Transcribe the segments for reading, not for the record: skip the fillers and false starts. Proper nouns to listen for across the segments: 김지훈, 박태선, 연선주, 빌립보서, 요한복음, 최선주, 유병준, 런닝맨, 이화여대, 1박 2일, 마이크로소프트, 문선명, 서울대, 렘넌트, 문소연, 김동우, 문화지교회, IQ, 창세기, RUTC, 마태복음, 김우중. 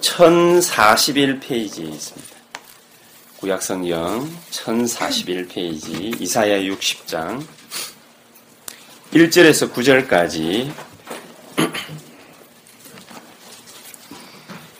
1041페이지에 있습니다. 구약성경 1041페이지 이사야 60장 1절에서 9절까지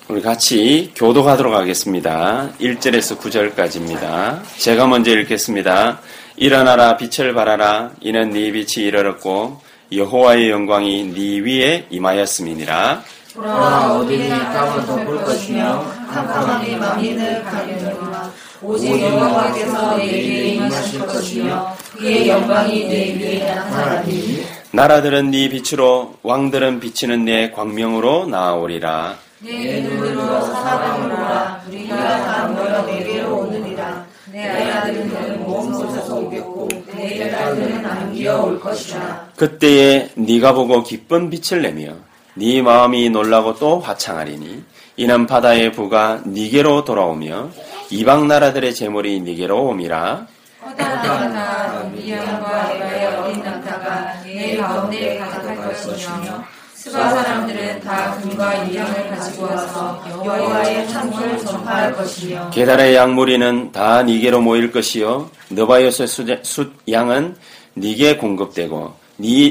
우리 같이 교독하도록 하겠습니다. 1절에서 9절까지입니다. 제가 먼저 읽겠습니다. 일어나라, 빛을 발하라. 이는 네 빛이 이르렀고 여호와의 영광이 네 위에 임하였음이니라. 보라, 어린이 땅을 덮을 것이며 캄캄함이 만민을 가리느니라. 오직 여호와께서 내게 임하실 것이며 그의 영광이 내 위에 나타나리니 나라들은 네 빛으로, 왕들은 비치는 네 광명으로 나아오리라. 네 눈으로 사방을 보라. 우리가 다 모여 내게로 오느니라. 내 아들은 몸소서서 오겠고 내 딸들은 안기어 올 것이라. 그때에 네가 보고 기쁜 빛을 내며 네 마음이 놀라고 또 화창하리니 이는 바다의 부가 네게로 돌아오며 이방 나라들의 재물이 네게로 옴이라. 허다한 나 미디안과 에바의 어린 남자가 네 가운데 가득할 것이며 스바 사람들은 다 금과 이양을 가지고 와서 여호와의 찬송을 전파할 것이며 게달의 양무리는 다 네게로 모일 것이요 너바이오스의 숫양은 네게 공급되고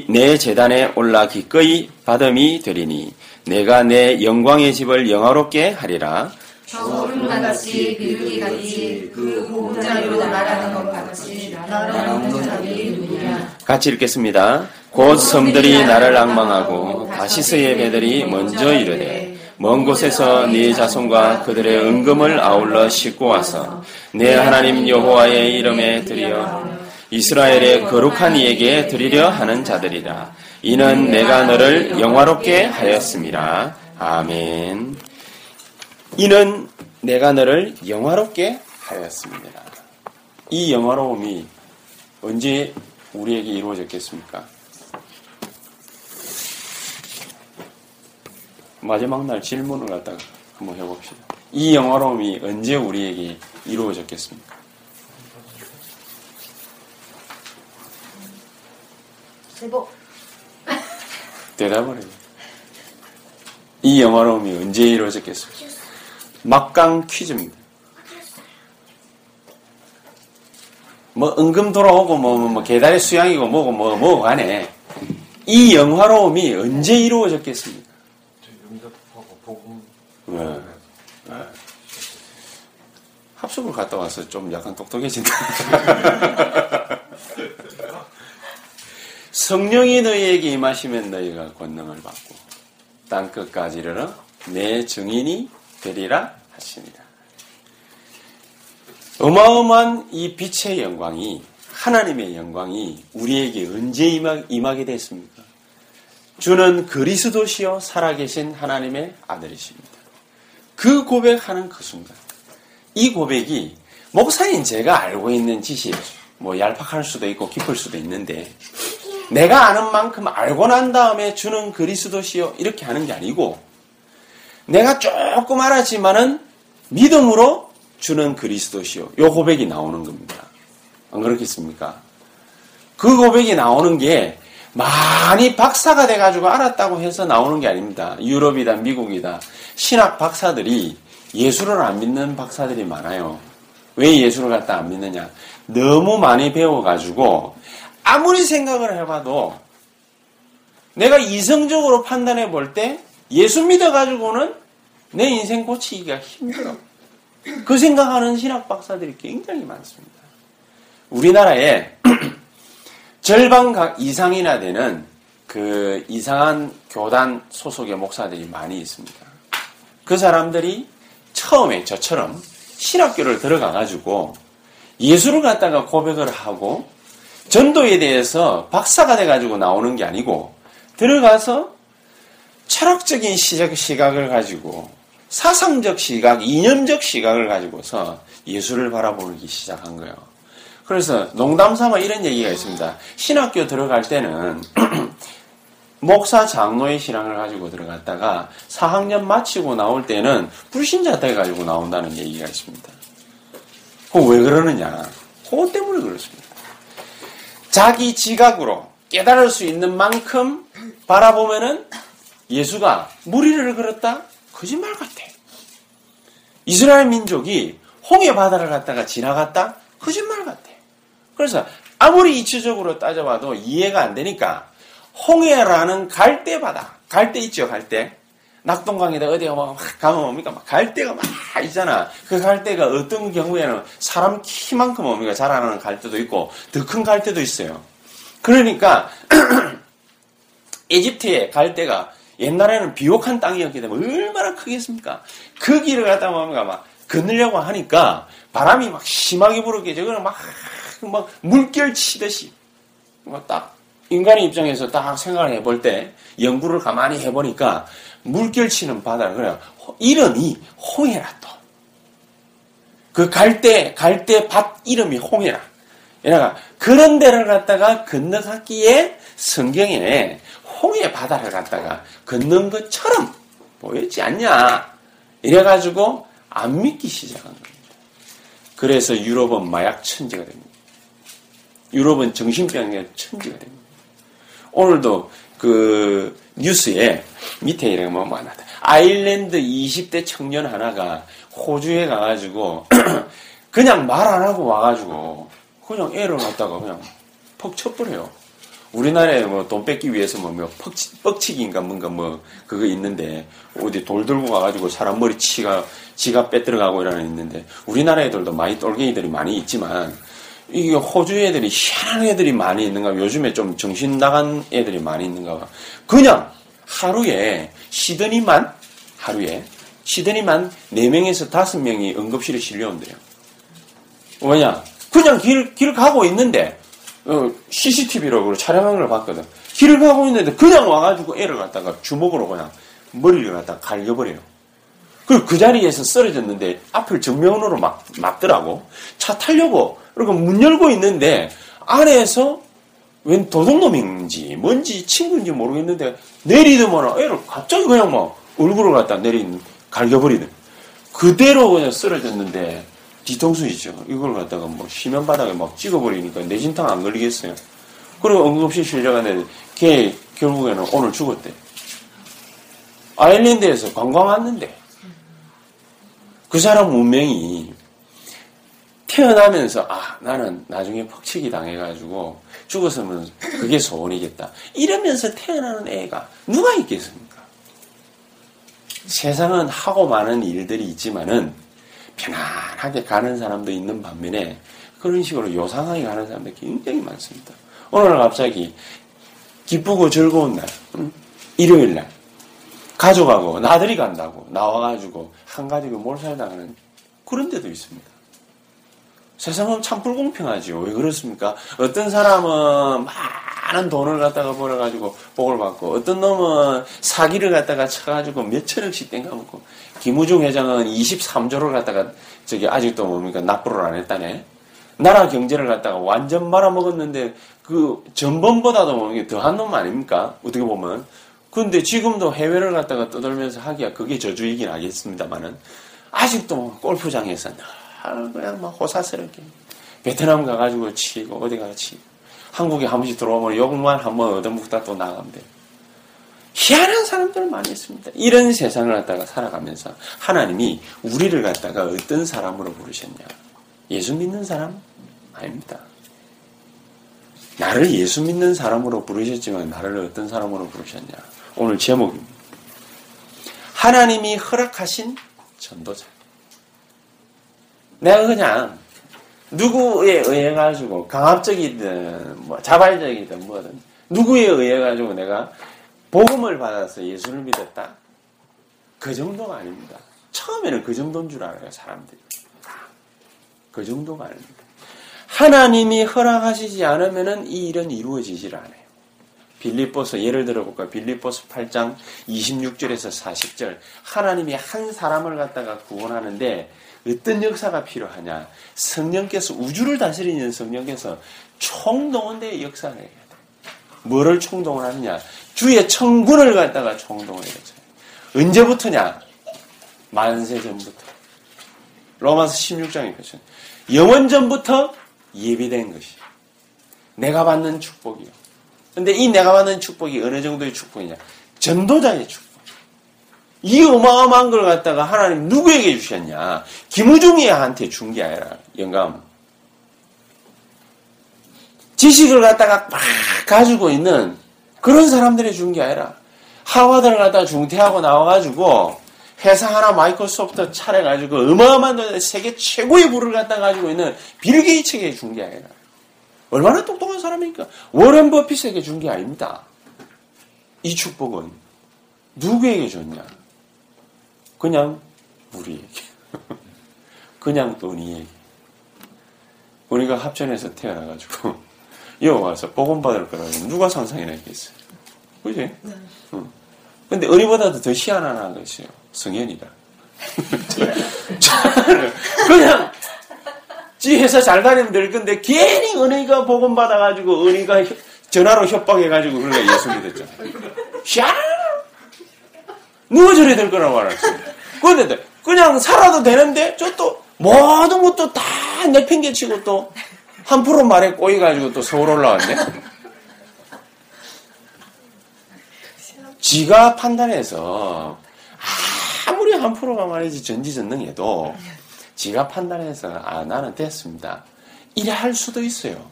내 제단에 올라 기꺼이 받음이 되리니 내가 내 영광의 집을 영화롭게 하리라. 저구름같이 비둘기같이 그 고운자리로 날아가는 것 같이 날아오는 자들이 누구냐. 같이 읽겠습니다. 곧 섬들이 나를 낭망하고 다시스의 배들이 먼저 이르되 먼 곳에서 네 자손과 그들의 은금을 아울러 싣고 와서 내 하나님 여호와의 이름에 드려 이스라엘의 거룩한 이에게 드리려 하는 자들이라. 이는 내가 너를 영화롭게 하였음이라. 아멘. 이는 내가 너를 영화롭게 하였습니다. 이 영화로움이 언제 우리에게 이루어졌겠습니까? 마지막 날 질문을 갖다가 한번 해봅시다. 이 영화로움이 언제 우리에게 이루어졌겠습니까? 대답을 해요. 이 영화로움이 언제 이루어졌겠습니까? 막강 퀴즈입니다. 뭐 은금 돌아오고 뭐 계달의 수양이고 뭐고 간에 이 영화로움이 언제 이루어졌겠습니까? 용접하고 복음. 네. 합숙을 갔다 와서 좀 약간 똑똑해진다. 성령이 너희에게 임하시면 너희가 권능을 받고 땅끝까지 이르러 내 증인이 되리라 하시니라. 어마어마한 이 빛의 영광이, 하나님의 영광이 우리에게 언제 임하게 됐습니까? 주는 그리스도시요 살아계신 하나님의 아들이십니다. 그 고백하는 그 순간, 이 고백이 목사인 제가 알고 있는 지식, 뭐 얄팍할 수도 있고 깊을 수도 있는데 내가 아는 만큼 알고 난 다음에 주는 그리스도시요 이렇게 하는 게 아니고 내가 조금 알았지만은 믿음으로 주는 그리스도시요 요 고백이 나오는 겁니다. 안 그렇겠습니까? 그 고백이 나오는 게 많이 박사가 돼가지고 알았다고 해서 나오는 게 아닙니다. 유럽이다 미국이다 신학 박사들이 예수를 안 믿는 박사들이 많아요. 왜 예수를 갖다 안 믿느냐? 너무 많이 배워가지고 아무리 생각을 해봐도 내가 이성적으로 판단해 볼 때 예수 믿어가지고는 내 인생 고치기가 힘들어. 그 생각하는 신학 박사들이 굉장히 많습니다. 우리나라에 절반 이상이나 되는 그 이상한 교단 소속의 목사들이 많이 있습니다. 그 사람들이 처음에 저처럼 신학교를 들어가가지고 예수를 갖다가 고백을 하고 전도에 대해서 박사가 돼가지고 나오는 게 아니고 들어가서 철학적인 시각을 가지고 사상적 시각, 이념적 시각을 가지고서 예수를 바라보기 시작한 거예요. 그래서 농담삼아 이런 얘기가 있습니다. 신학교 들어갈 때는 목사 장로의 신앙을 가지고 들어갔다가 4학년 마치고 나올 때는 불신자 돼가지고 나온다는 얘기가 있습니다. 그거 왜 그러느냐? 그것 때문에 그렇습니다. 자기 지각으로 깨달을 수 있는 만큼 바라보면은 예수가 무리를 걸었다? 거짓말 같아. 이스라엘 민족이 홍해 바다를 갔다가 지나갔다? 거짓말 같아. 그래서 아무리 이치적으로 따져봐도 이해가 안 되니까 홍해라는 갈대 바다, 갈대 있죠, 갈대. 낙동강에다 어디가 막 가면 뭡니까? 막 갈대가 막 있잖아. 그 갈대가 어떤 경우에는 사람 키만큼 뭡니까? 자라나는 갈대도 있고, 더 큰 갈대도 있어요. 그러니까, 이집트의 갈대가 옛날에는 비옥한 땅이었기 때문에 얼마나 크겠습니까? 그 길을 갔다 뭡니까? 막 건너려고 하니까 바람이 막 심하게 불었게, 저거는 막 물결 치듯이. 막 딱, 인간의 입장에서 딱 생각을 해볼 때, 연구를 가만히 해보니까, 물결치는 바다를 그래요. 이름이 홍해라 또. 그 갈대밭 이름이 홍해라. 그러니까 그런 데를 갖다가 건너갔기에 성경에 홍해 바다를 갖다가 걷는 것처럼 보였지 않냐. 이래가지고 안 믿기 시작한 겁니다. 그래서 유럽은 마약 천지가 됩니다. 유럽은 정신병의 천지가 됩니다. 오늘도 그 뉴스에 밑에 이런 거 많아. 아일랜드 20대 청년 하나가 호주에 가가지고 그냥 말 안 하고 와가지고 그냥 애를 갖다가 그냥 퍽 쳐버려요. 우리나라에 뭐 돈 뺏기 위해서 뭐 뻑치기인가 뭔가 뭐 그거 있는데 어디 돌 들고 가가지고 사람 머리 지갑 빼들어가고 이러는 있는데 우리나라 애들도 많이 똘갱이들이 많이 있지만. 이게 호주 애들이 희한한 애들이 많이 있는가? 요즘에 좀 정신 나간 애들이 많이 있는가? 그냥 하루에 시드니만 4명에서 5명이 응급실에 실려온대요. 왜냐? 그냥 길 가고 있는데 CCTV로 촬영한 걸 봤거든. 길을 가고 있는데 그냥 와가지고 애를 갖다가 주먹으로 그냥 머리를 갖다가 갈겨버려요. 그리고 그 자리에서 쓰러졌는데 앞을 정면으로 막 맞더라고. 차 타려고 그리고 문 열고 있는데 안에서 웬 도둑놈인지 뭔지 친구인지 모르겠는데 내리더만 애를 갑자기 그냥 막 얼굴을 갖다 갈겨버리는 그대로 그냥 쓰러졌는데 뒤통수 있죠. 이걸 갖다가 뭐 시면 바닥에 막 찍어버리니까 내진탕 안 걸리겠어요. 그리고 응급실 실려가는데 걔 결국에는 오늘 죽었대. 아일랜드에서 관광 왔는데 그 사람 운명이 태어나면서 나는 나중에 퍽치기 당해가지고 죽었으면 그게 소원이겠다. 이러면서 태어나는 애가 누가 있겠습니까? 세상은 하고 많은 일들이 있지만은 편안하게 가는 사람도 있는 반면에 그런 식으로 요상하게 가는 사람들이 굉장히 많습니다. 오늘 갑자기 기쁘고 즐거운 날, 일요일 날 가족하고 나들이 간다고 나와가지고 한 가족이 몰살당하는 그런 데도 있습니다. 세상은 참 불공평하지요. 왜 그렇습니까? 어떤 사람은 많은 돈을 갖다가 벌어가지고 복을 받고, 어떤 놈은 사기를 갖다가 쳐가지고 몇천억씩 땡가먹고, 김우중 회장은 23조를 갖다가 아직도 뭡니까? 납부를 안 했다네. 나라 경제를 갖다가 완전 말아먹었는데 그 전번보다도 뭡니까? 더한 놈 아닙니까? 어떻게 보면. 근데 지금도 해외를 갖다가 떠돌면서 하기야 그게 저주이긴 하겠습니다만은 아직도 골프장에서 그냥 막 호사스럽게 베트남 가가지고 치고 어디 가서 치고 한국에 한 번씩 들어오면 욕만 한번 얻어먹다 또 나가면 돼요. 희한한 사람들 많이 있습니다. 이런 세상을 갖다가 살아가면서 하나님이 우리를 갖다가 어떤 사람으로 부르셨냐? 예수 믿는 사람? 아닙니다. 나를 예수 믿는 사람으로 부르셨지만 나를 어떤 사람으로 부르셨냐? 오늘 제목입니다. 하나님이 허락하신 전도자. 내가 그냥 누구에 의해 가지고 강압적이든 뭐 자발적이든 뭐든 누구에 의해 가지고 내가 복음을 받아서 예수를 믿었다? 그 정도가 아닙니다. 처음에는 그 정도인 줄 알아요, 사람들이. 그 정도가 아닙니다. 하나님이 허락하시지 않으면 이 일은 이루어지질 않아요. 빌립보서 예를 들어볼까요? 빌립보서 8장 26절에서 40절. 하나님이 한 사람을 갖다가 구원하는데 어떤 역사가 필요하냐? 성령께서, 우주를 다스리는 성령께서 총동원대의 역사를 해야 돼. 뭐를 총동원 하느냐? 주의 천군을 갖다가 총동원해야 돼. 언제부터냐? 만세 전부터. 로마서 16장에 표현. 영원 전부터 예비된 것이. 내가 받는 축복이요. 근데 이 내가 받는 축복이 어느 정도의 축복이냐? 전도자의 축복. 이 어마어마한 걸 갖다가 하나님 누구에게 주셨냐? 김우중이한테 준 게 아니라, 영감. 지식을 갖다가 막 가지고 있는 그런 사람들이 준 게 아니라, 하와드를 갖다가 중퇴하고 나와가지고, 회사 하나 마이크로소프트 차려가지고, 어마어마한 돈, 세계 최고의 부를 갖다가 가지고 있는 빌 게이츠에게 준 게 아니라, 얼마나 똑똑한 사람이니까 워런 버핏에게 준 게 아닙니다. 이 축복은 누구에게 줬냐? 그냥 우리에게. 그냥 돈이에게. 우리가 합천에서 태어나가지고 여기 와서 복음 받을 거라고 누가 상상이나 했겠어요? 그치? 네. 응. 근데 우리보다도 더 희한한 것이에요. 성현이가. 그냥 지 회사 잘 다니면 될 건데, 괜히 은혜가 복음 받아가지고, 은혜가 전화로 협박해가지고, 그러니까 예수 믿었잖아. 샤! 누가 저래 될 거라고 알았어. 그런데, 그냥 살아도 되는데, 저 또, 모든 것도 다 내팽개치고 또, 1% 말에 꼬여가지고 또 서울 올라왔네? 지가 판단해서, 아무리 1%가 말이지, 전지전능해도, 지가 판단해서 아 나는 됐습니다. 이래 할 수도 있어요.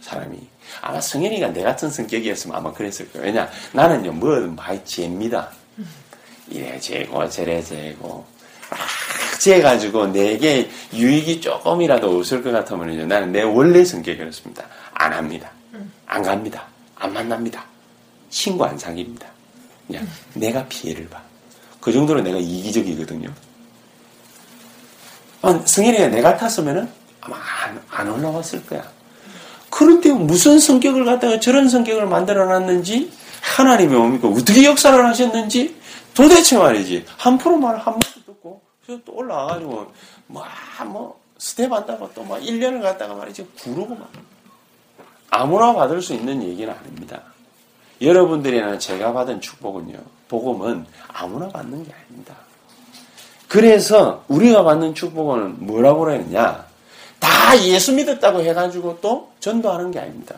사람이. 아마 성현이가 내 같은 성격이었으면 아마 그랬을 거예요. 왜냐? 나는요. 뭐든 많이 죄입니다. 이래 죄고 저래 죄고 죄가지고 내게 유익이 조금이라도 없을 것 같으면 나는 내 원래 성격이 그렇습니다. 안 합니다. 안 갑니다. 안 만납니다. 친구 안 사깁니다. 그냥 내가 피해를 봐. 그 정도로 내가 이기적이거든요. 성현이가 내 같았으면은 아마 안 올라왔을 거야. 그런데 무슨 성격을 갖다가 저런 성격을 만들어 놨는지, 하나님이 뭡니까? 어떻게 역사를 하셨는지, 도대체 말이지. 1%만 한 번도 듣고, 그래서 또 올라와가지고, 스텝 한다고 또 1년을 갖다가 말이지. 구르고 막. 아무나 받을 수 있는 얘기는 아닙니다. 여러분들이나 제가 받은 축복은요, 복음은 아무나 받는 게 아닙니다. 그래서 우리가 받는 축복은 뭐라고 그러느냐? 다 예수 믿었다고 해가지고 또 전도하는 게 아닙니다.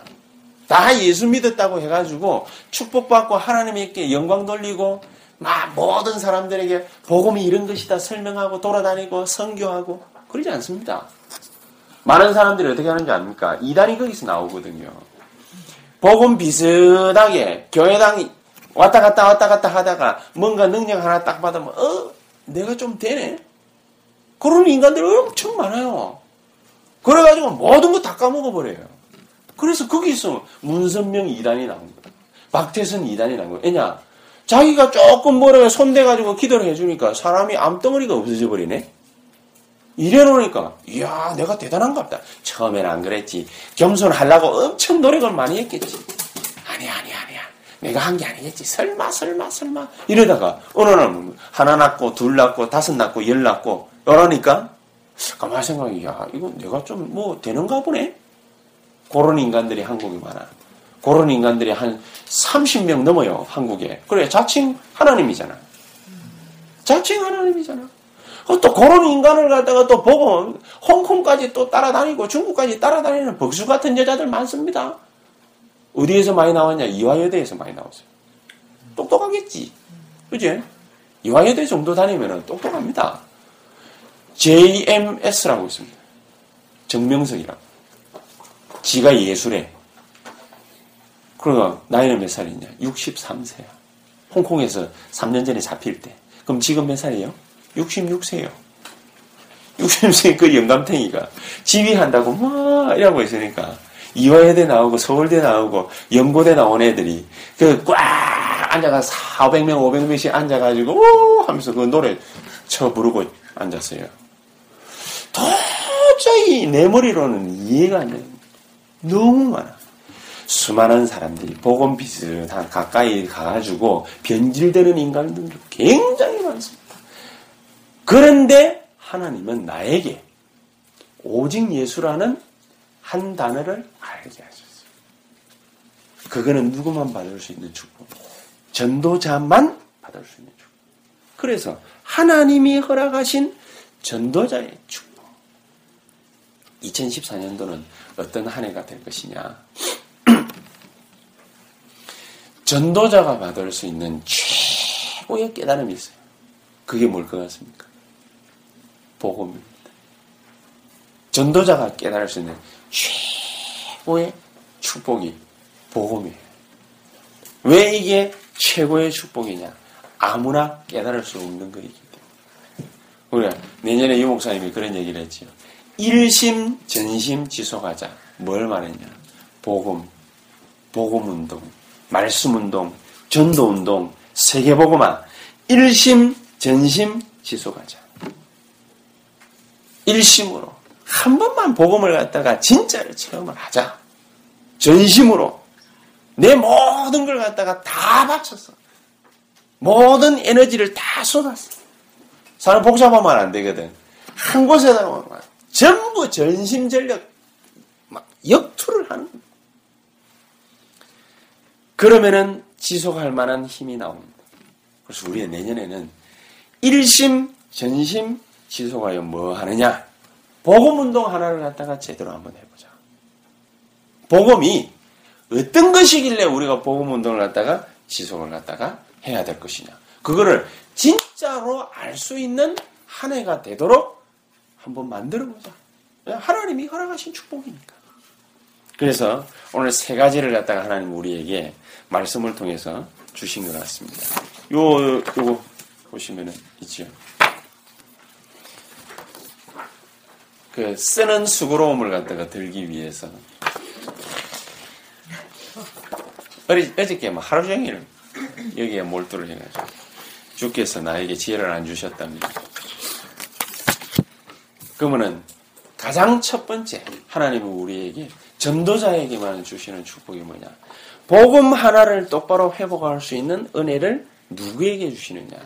다 예수 믿었다고 해가지고 축복받고 하나님께 영광 돌리고 막 모든 사람들에게 복음이 이런 것이다 설명하고 돌아다니고 선교하고 그러지 않습니다. 많은 사람들이 어떻게 하는지 압니까? 이단이 거기서 나오거든요. 복음 비슷하게 교회당 왔다 갔다 하다가 뭔가 능력 하나 딱 받으면 내가 좀 되네? 그런 인간들 엄청 많아요. 그래가지고 모든 거 다 까먹어버려요. 그래서 거기서 문선명 2단이 나온 거예요. 박태선 2단이 나온 거예요. 왜냐? 자기가 조금 뭐라고 손대가지고 기도를 해주니까 사람이 암덩어리가 없어져 버리네? 이래놓으니까, 이야, 내가 대단한가 보다. 처음엔 안 그랬지. 겸손하려고 엄청 노력을 많이 했겠지. 아니야. 내가 한 게 아니겠지. 설마. 이러다가, 어느 날, 하나 낳고, 둘 낳고, 다섯 낳고, 열 낳고, 이러니까, 가만히 생각해. 야, 이거 내가 좀 되는가 보네? 그런 인간들이 한국에 많아. 그런 인간들이 한 30명 넘어요, 한국에. 그래, 자칭 하나님이잖아. 또 그런 인간을 갖다가 또 보고, 홍콩까지 또 따라다니고, 중국까지 따라다니는 복수 같은 여자들 많습니다. 어디에서 많이 나왔냐? 이화여대에서 많이 나왔어요. 똑똑하겠지. 그치? 이화여대 정도 다니면 똑똑합니다. JMS라고 있습니다. 정명석이라고. 지가 예술해. 그러니까 나이는 몇 살이냐? 63세야. 홍콩에서 3년 전에 잡힐 때. 그럼 지금 몇 살이에요? 66세예요. 육삼생 그 영감탱이가 지휘한다고 막 이러고 있으니까 이화여대 나오고 서울대 나오고 연고대 나온 애들이 그 꽉 앉아가서 400명 500명씩 앉아가지고 오 하면서 그 노래 쳐 부르고 앉았어요. 도저히 내 머리로는 이해가 안 돼요. 너무 많아. 수많은 사람들이 복음 비슷한 가까이 가가지고 변질되는 인간들도 굉장히 많습니다. 그런데 하나님은 나에게 오직 예수라는 한 단어를 알게 하셨어요. 그거는 누구만 받을 수 있는 축복. 전도자만 받을 수 있는 축복. 그래서 하나님이 허락하신 전도자의 축복. 2014년도는 어떤 한 해가 될 것이냐. 전도자가 받을 수 있는 최고의 깨달음이 있어요. 그게 뭘 것 같습니까? 복음입니다. 전도자가 깨달을 수 있는 최고의 축복이 복음이에요. 왜 이게 최고의 축복이냐? 아무나 깨달을 수 없는 거이기 때문에. 우리가 내년에 유 목사님이 그런 얘기를 했지요. 일심, 전심, 지속하자. 뭘 말했냐? 복음, 복음운동, 말씀운동, 전도운동, 세계복음화. 일심, 전심, 지속하자. 일심으로 한 번만 복음을 갖다가 진짜로 체험을 하자. 전심으로 내 모든 걸 갖다가 다 바쳤어. 모든 에너지를 다 쏟았어. 사람 복잡하면 안 되거든. 한 곳에다가 전부 전심전력 막 역투를 하는 거야. 그러면은 지속할 만한 힘이 나옵니다. 그래서 우리의 내년에는 일심, 전심, 지속하여 뭐 하느냐? 복음 운동 하나를 갖다가 제대로 한번 해보자. 복음이 어떤 것이길래 우리가 복음 운동을 갖다가 지속을 갖다가 해야 될 것이냐. 그거를 진짜로 알 수 있는 한 해가 되도록 한번 만들어보자. 하나님이 허락하신 축복이니까. 그래서 오늘 세 가지를 갖다가 하나님 우리에게 말씀을 통해서 주신 것 같습니다. 요거 보시면은 있죠. 그 쓰는 수고로움을 갖다가 들기 위해서 어저께 막 하루 종일 여기에 몰두를 해가지고 주께서 나에게 지혜를 안 주셨답니다. 그러면은 가장 첫 번째 하나님은 우리에게 전도자에게만 주시는 축복이 뭐냐? 복음 하나를 똑바로 회복할 수 있는 은혜를 누구에게 주시느냐?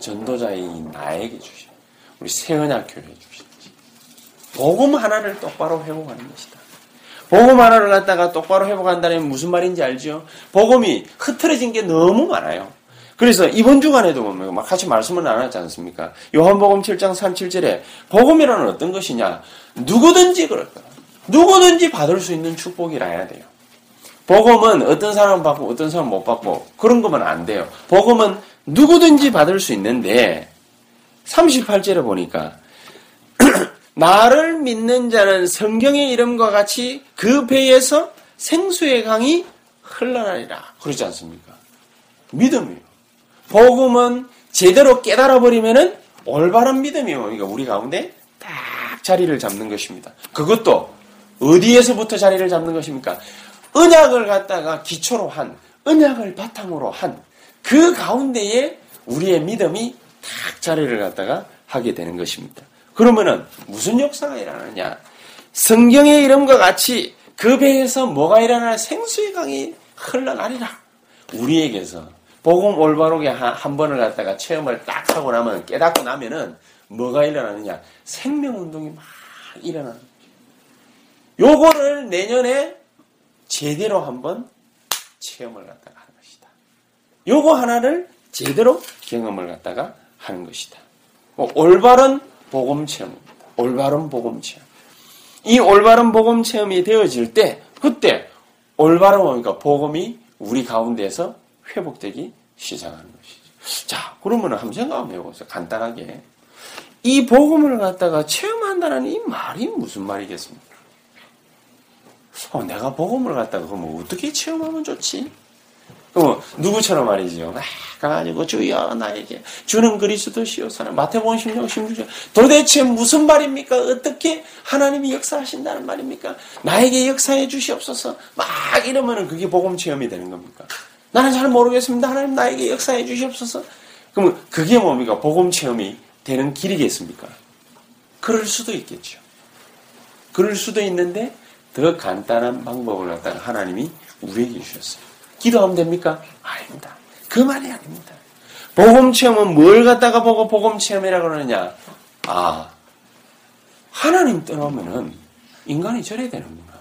전도자인 나에게 주시. 우리 새언약교회에 주시. 복음 하나를 똑바로 회복하는 것이다. 복음 하나를 갖다가 똑바로 회복한다는 무슨 말인지 알죠? 복음이 흐트러진 게 너무 많아요. 그래서 이번 주간에도 보면 막 같이 말씀을 나눴지 않습니까? 요한복음 7장 37절에 복음이라는 어떤 것이냐? 누구든지 그럴 거야. 누구든지 받을 수 있는 축복이라 해야 돼요. 복음은 어떤 사람은 받고 어떤 사람은 못 받고 그런 거면 안 돼요. 복음은 누구든지 받을 수 있는데 38절에 보니까 나를 믿는 자는 성경의 이름과 같이 그 배에서 생수의 강이 흘러나리라. 그러지 않습니까? 믿음이에요. 복음은 제대로 깨달아버리면은 올바른 믿음이에요. 그러니까 우리 가운데 딱 자리를 잡는 것입니다. 그것도 어디에서부터 자리를 잡는 것입니까? 언약을 갖다가 기초로 한, 언약을 바탕으로 한 그 가운데에 우리의 믿음이 딱 자리를 갖다가 하게 되는 것입니다. 그러면은 무슨 역사가 일어나느냐? 성경의 이름과 같이 그 배에서 뭐가 일어나나 생수의 강이 흘러가리라. 우리에게서 복음 올바르게 한 번을 갖다가 체험을 딱 하고 나면 깨닫고 나면은 뭐가 일어나느냐? 생명 운동이 막 일어나는 거예요. 요거를 내년에 제대로 한번 체험을 갖다가 하는 것이다. 요거 하나를 제대로 경험을 갖다가 하는 것이다. 올바른 복음 체험입니다. 올바른 복음 체험. 이 올바른 복음 체험이 되어질 때 그때 올바른 보니까 복음이 우리 가운데에서 회복되기 시작하는 것이죠. 자, 그러면은 한번 생각 한번 해보세요. 간단하게 이 복음을 갖다가 체험한다는 이 말이 무슨 말이겠습니까? 내가 복음을 갖다가 그럼 어떻게 체험하면 좋지? 그럼 누구처럼 말이지요? 막 가지고 주여 나에게 주는 그리스도시요 사람. 마태복음 16, 16절. 도대체 무슨 말입니까? 어떻게 하나님이 역사하신다는 말입니까? 나에게 역사해 주시옵소서. 막 이러면은 그게 복음 체험이 되는 겁니까? 나는 잘 모르겠습니다. 하나님 나에게 역사해 주시옵소서. 그럼 그게 뭡니까? 복음 체험이 되는 길이겠습니까? 그럴 수도 있겠죠. 그럴 수도 있는데 더 간단한 방법을 갖다가 하나님이 우리에게 주셨어요. 기도하면 됩니까? 아닙니다. 그 말이 아닙니다. 복음 체험은 뭘 갖다가 보고 복음 체험이라고 그러느냐? 아, 하나님 떠나면은 인간이 저래 되는구나.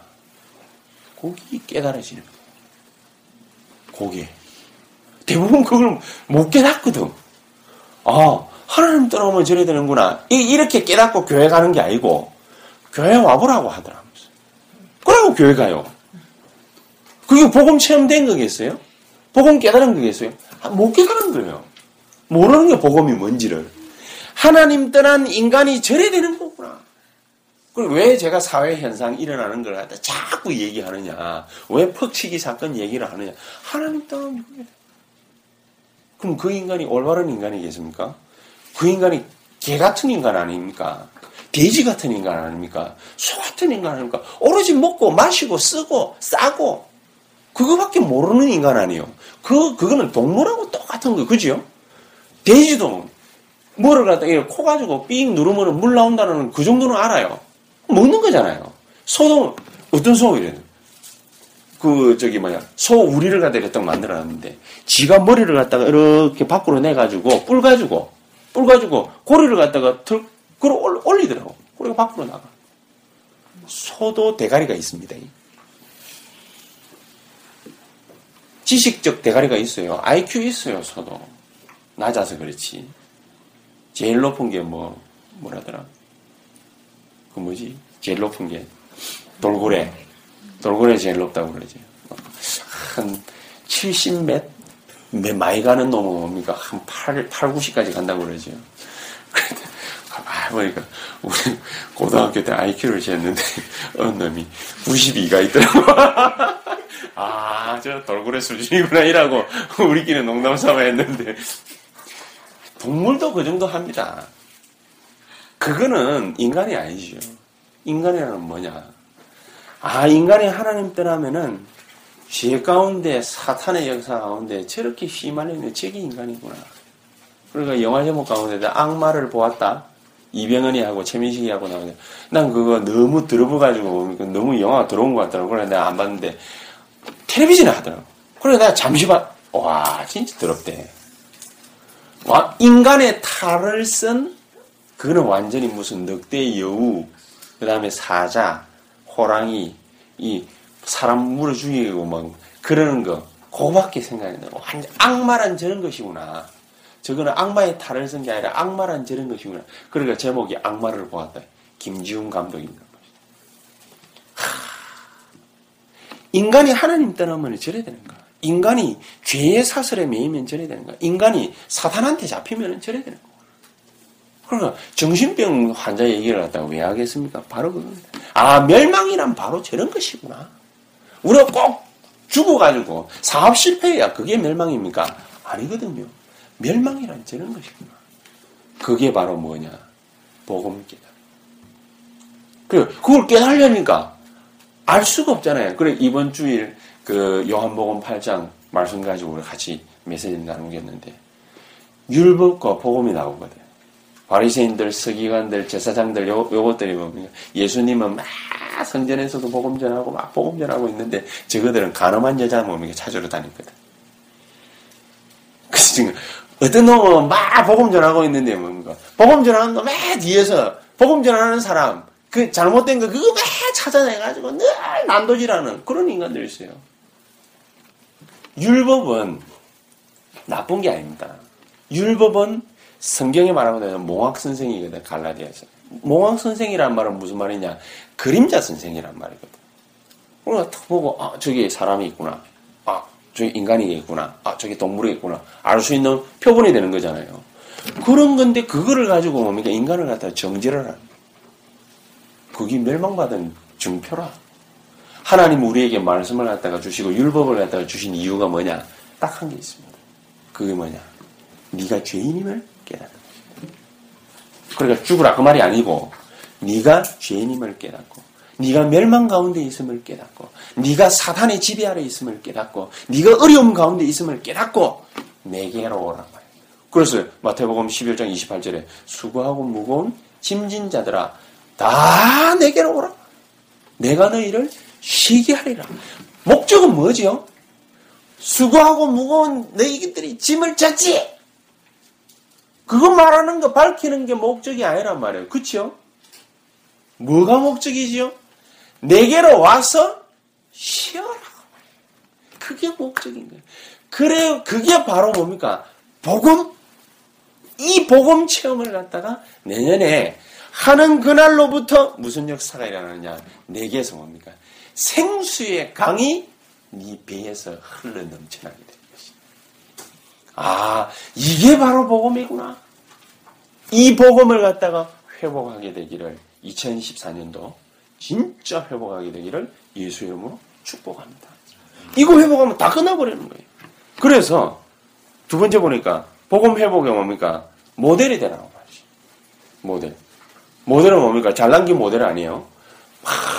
그게 깨달아지는 거예요. 그게. 대부분 그걸 못 깨닫거든. 아, 하나님 떠나면 저래 되는구나. 이렇게 깨닫고 교회 가는 게 아니고 교회 와보라고 하더라. 그러고 교회 가요. 그게 복음 체험된 거겠어요? 복음 깨달은 거겠어요? 아, 못 깨달은 거예요. 모르는 게 복음이 뭔지를. 하나님 떠난 인간이 저래 되는 거구나. 그리고 왜 제가 사회 현상 일어나는 걸 갖다 자꾸 얘기하느냐. 왜 퍽치기 사건 얘기를 하느냐. 하나님 떠난 거예요. 그럼 그 인간이 올바른 인간이겠습니까? 그 인간이 개 같은 인간 아닙니까? 돼지 같은 인간 아닙니까? 소 같은 인간 아닙니까? 오로지 먹고 마시고 쓰고 싸고 그거밖에 모르는 인간 아니에요. 그거는 동물하고 똑같은 거예요. 그죠? 돼지도 뭐를 갖다 코 가지고 삥 누르면 물 나온다는 그 정도는 알아요. 먹는 거잖아요. 소도 어떤 소 이래요. 소 우리를 갖다가 딱 만들어놨는데 지가 머리를 갖다가 이렇게 밖으로 내가지고 뿔 가지고 고리를 갖다가 그걸 올리더라고. 그리고 밖으로 나가. 소도 대가리가 있습니다. 지식적 대가리가 있어요. IQ 있어요, 소도. 낮아서 그렇지. 제일 높은 게 뭐라더라? 제일 높은 게 돌고래. 돌고래 제일 높다고 그러지. 한 70몇? 많이 가는 놈은 뭡니까? 한 8, 90까지 간다고 그러죠. 그러니까 우리 고등학교 때 IQ를 쟀는데 어느 놈이 92가 있더라고. 아, 저 돌고래 수준이구나 이라고 우리끼리 농담 삼아 했는데 동물도 그 정도 합니다. 그거는 인간이 아니죠. 인간이라는 뭐냐. 아, 인간이 하나님 떠나면은 죄 가운데 사탄의 역사 가운데 저렇게 휘말려 있는 저게 인간이구나. 그러니까 영화 제목 가운데 악마를 보았다. 이병헌이하고 최민식이하고 나오는데 난 그거 너무 들어봐가지고 너무 영화가 들어온 것 같더라고. 그래서 내가 안 봤는데 텔레비전에 하더라고. 그래서 내가 잠시 와 진짜 더럽대. 와, 인간의 탈을 쓴 그거는 완전히 무슨 늑대 여우 그 다음에 사자 호랑이 이 사람 물어 죽이고 막 그러는 거 그거밖에 생각이 안 나. 완전 악마란 저런 것이구나. 저거는 악마의 탈을 쓴 게 아니라 악마란 저런 것이구나. 그러니까 제목이 악마를 보았다. 김지훈 감독입니다. 인간이 하나님 떠나면 저래 되는가? 인간이 죄의 사슬에 매이면 저래 되는가? 인간이 사탄한테 잡히면 저래 되는가? 그러니까 정신병 환자 얘기를 갖다가 왜 하겠습니까? 바로 그겁니다. 아, 멸망이란 바로 저런 것이구나. 우리가 꼭 죽어가지고 사업 실패해야 그게 멸망입니까? 아니거든요. 멸망이란 저런 것이구나. 그게 바로 뭐냐? 복음 깨달. 그걸 깨달으려니까 알 수가 없잖아요. 그래, 이번 주일 그 요한복음 8장 말씀 가지고 우리 같이 메시지를 나누겠는데, 율법과 복음이 나오거든. 바리새인들, 서기관들, 제사장들, 요것들이 뭡니까? 예수님은 막 성전에서도 복음 전하고 막 복음 전하고 있는데, 저거들은 간음한 여자 뭡니까? 찾으러 다니거든. 그래서 지금, 어떤 놈은 막 복음 전하고 있는데 뭡니까? 복음 전하는 놈 맨 뒤에서 복음 전하는 사람 그 잘못된 거 그거 맨 찾아내가지고 늘 난도질하는 그런 인간들이 있어요. 율법은 나쁜 게 아닙니다. 율법은 성경에 말하면 몽학 선생이거든. 갈라디아서. 몽학 선생이란 말은 무슨 말이냐? 그림자 선생이란 말이거든. 우리가 딱 보고 아 저기 사람이 있구나. 아 저기 인간이겠구나. 아, 저기 동물이겠구나. 알 수 있는 표본이 되는 거잖아요. 그런 건데, 그거를 가지고 뭡니까? 인간을 갖다 정죄를 하는 거예요. 그게 멸망받은 증표라. 하나님 우리에게 말씀을 갖다가 주시고, 율법을 갖다가 주신 이유가 뭐냐? 딱 한 게 있습니다. 그게 뭐냐? 네가 죄인임을 깨달아. 그러니까 죽으라 그 말이 아니고 네가 죄인임을 깨닫고 네가 멸망 가운데 있음을 깨닫고 네가 사탄의 지배 아래 있음을 깨닫고 네가 어려움 가운데 있음을 깨닫고 내게로 오란 말이에요. 그래서 마태복음 11장 28절에 수고하고 무거운 짐진 자들아 다 내게로 오라. 내가 너희를 쉬게 하리라. 목적은 뭐지요? 수고하고 무거운 너희들이 짐을 졌지. 그거 말하는 거 밝히는 게 목적이 아니란 말이에요. 그렇죠? 뭐가 목적이지요? 내게로 와서 쉬어라. 그게 목적인 거예요. 그래, 그게 바로 뭡니까? 복음. 이 복음 체험을 갖다가 내년에 하는 그날로부터 무슨 역사가 일어나느냐? 내게서 뭡니까? 생수의 강이 네 배에서 흘러넘쳐나게 될 것이다. 아, 이게 바로 복음이구나. 이 복음을 갖다가 회복하게 되기를 2014년도 진짜 회복하게 되기를 예수 이름으로 축복합니다. 이거 회복하면 다 끝나버리는 거예요. 그래서 두 번째 보니까 복음 회복이 뭡니까? 모델이 되라고 말이죠. 모델. 모델은 뭡니까? 잘난 게 모델 아니에요. 막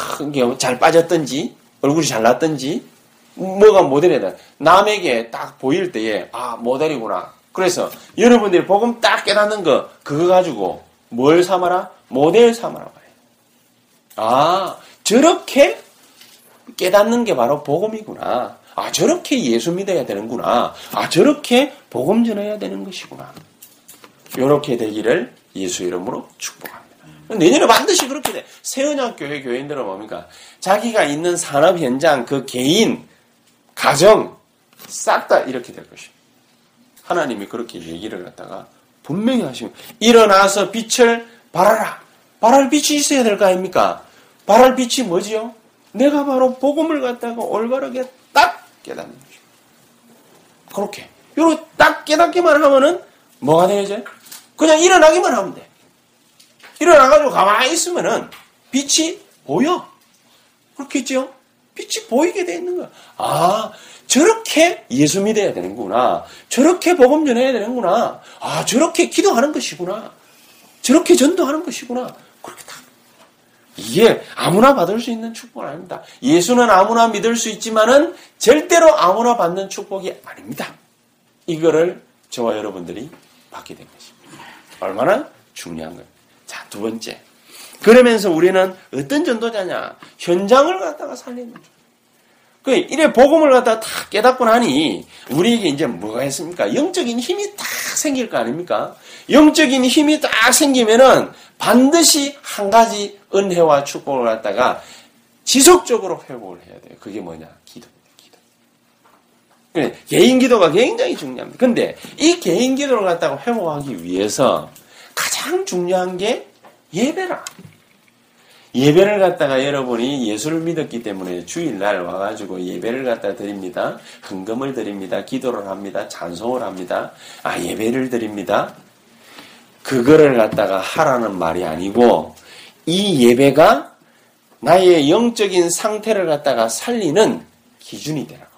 잘 빠졌든지 얼굴이 잘났든지 뭐가 모델이 되라. 남에게 딱 보일 때에 아 모델이구나. 그래서 여러분들이 복음 딱 깨닫는 거 그거 가지고 뭘 삼아라? 모델 삼아라 말이에요. 아, 저렇게 깨닫는 게 바로 복음이구나. 아, 저렇게 예수 믿어야 되는구나. 아, 저렇게 복음 전해야 되는 것이구나. 요렇게 되기를 예수 이름으로 축복합니다. 내년에 반드시 그렇게 돼. 세은양 교회 교인들은 뭡니까? 자기가 있는 산업 현장, 그 개인, 가정, 싹 다 이렇게 될 것입니다. 하나님이 그렇게 얘기를 갖다가 분명히 하시면 일어나서 빛을 발하라. 발할 빛이 있어야 될 거 아닙니까? 발할 빛이 뭐지요? 내가 바로 복음을 갖다가 올바르게 딱 깨닫는 거죠. 그렇게. 요렇게 딱 깨닫기만 하면은 뭐가 되죠? 그냥 일어나기만 하면 돼. 일어나가지고 가만히 있으면은 빛이 보여. 그렇겠죠? 빛이 보이게 돼 있는 거야. 아, 저렇게 예수 믿어야 되는구나. 저렇게 복음 전해야 되는구나. 아, 저렇게 기도하는 것이구나. 저렇게 전도하는 것이구나. 그렇게 다. 이게 아무나 받을 수 있는 축복은 아닙니다. 예수는 아무나 믿을 수 있지만은 절대로 아무나 받는 축복이 아닙니다. 이거를 저와 여러분들이 받게 된 것입니다. 얼마나 중요한 거예요. 자, 두 번째. 그러면서 우리는 어떤 전도자냐? 현장을 갖다가 살리는 거죠. 그 이래 복음을 갖다가 다 깨닫고 나니 우리에게 이제 뭐가 있습니까? 영적인 힘이 딱 생길 거 아닙니까? 영적인 힘이 딱 생기면은 반드시 한 가지 은혜와 축복을 갖다가 지속적으로 회복을 해야 돼요. 그게 뭐냐? 기도입니다. 기도. 그래, 개인 기도가 굉장히 중요합니다. 근데 이 개인 기도를 갖다가 회복하기 위해서 가장 중요한 게 예배라. 예배를 갖다가 여러분이 예수를 믿었기 때문에 주일날 와가지고 예배를 갖다 드립니다. 헌금을 드립니다. 기도를 합니다. 찬송을 합니다. 아, 예배를 드립니다. 그거를 갖다가 하라는 말이 아니고 이 예배가 나의 영적인 상태를 갖다가 살리는 기준이 되라고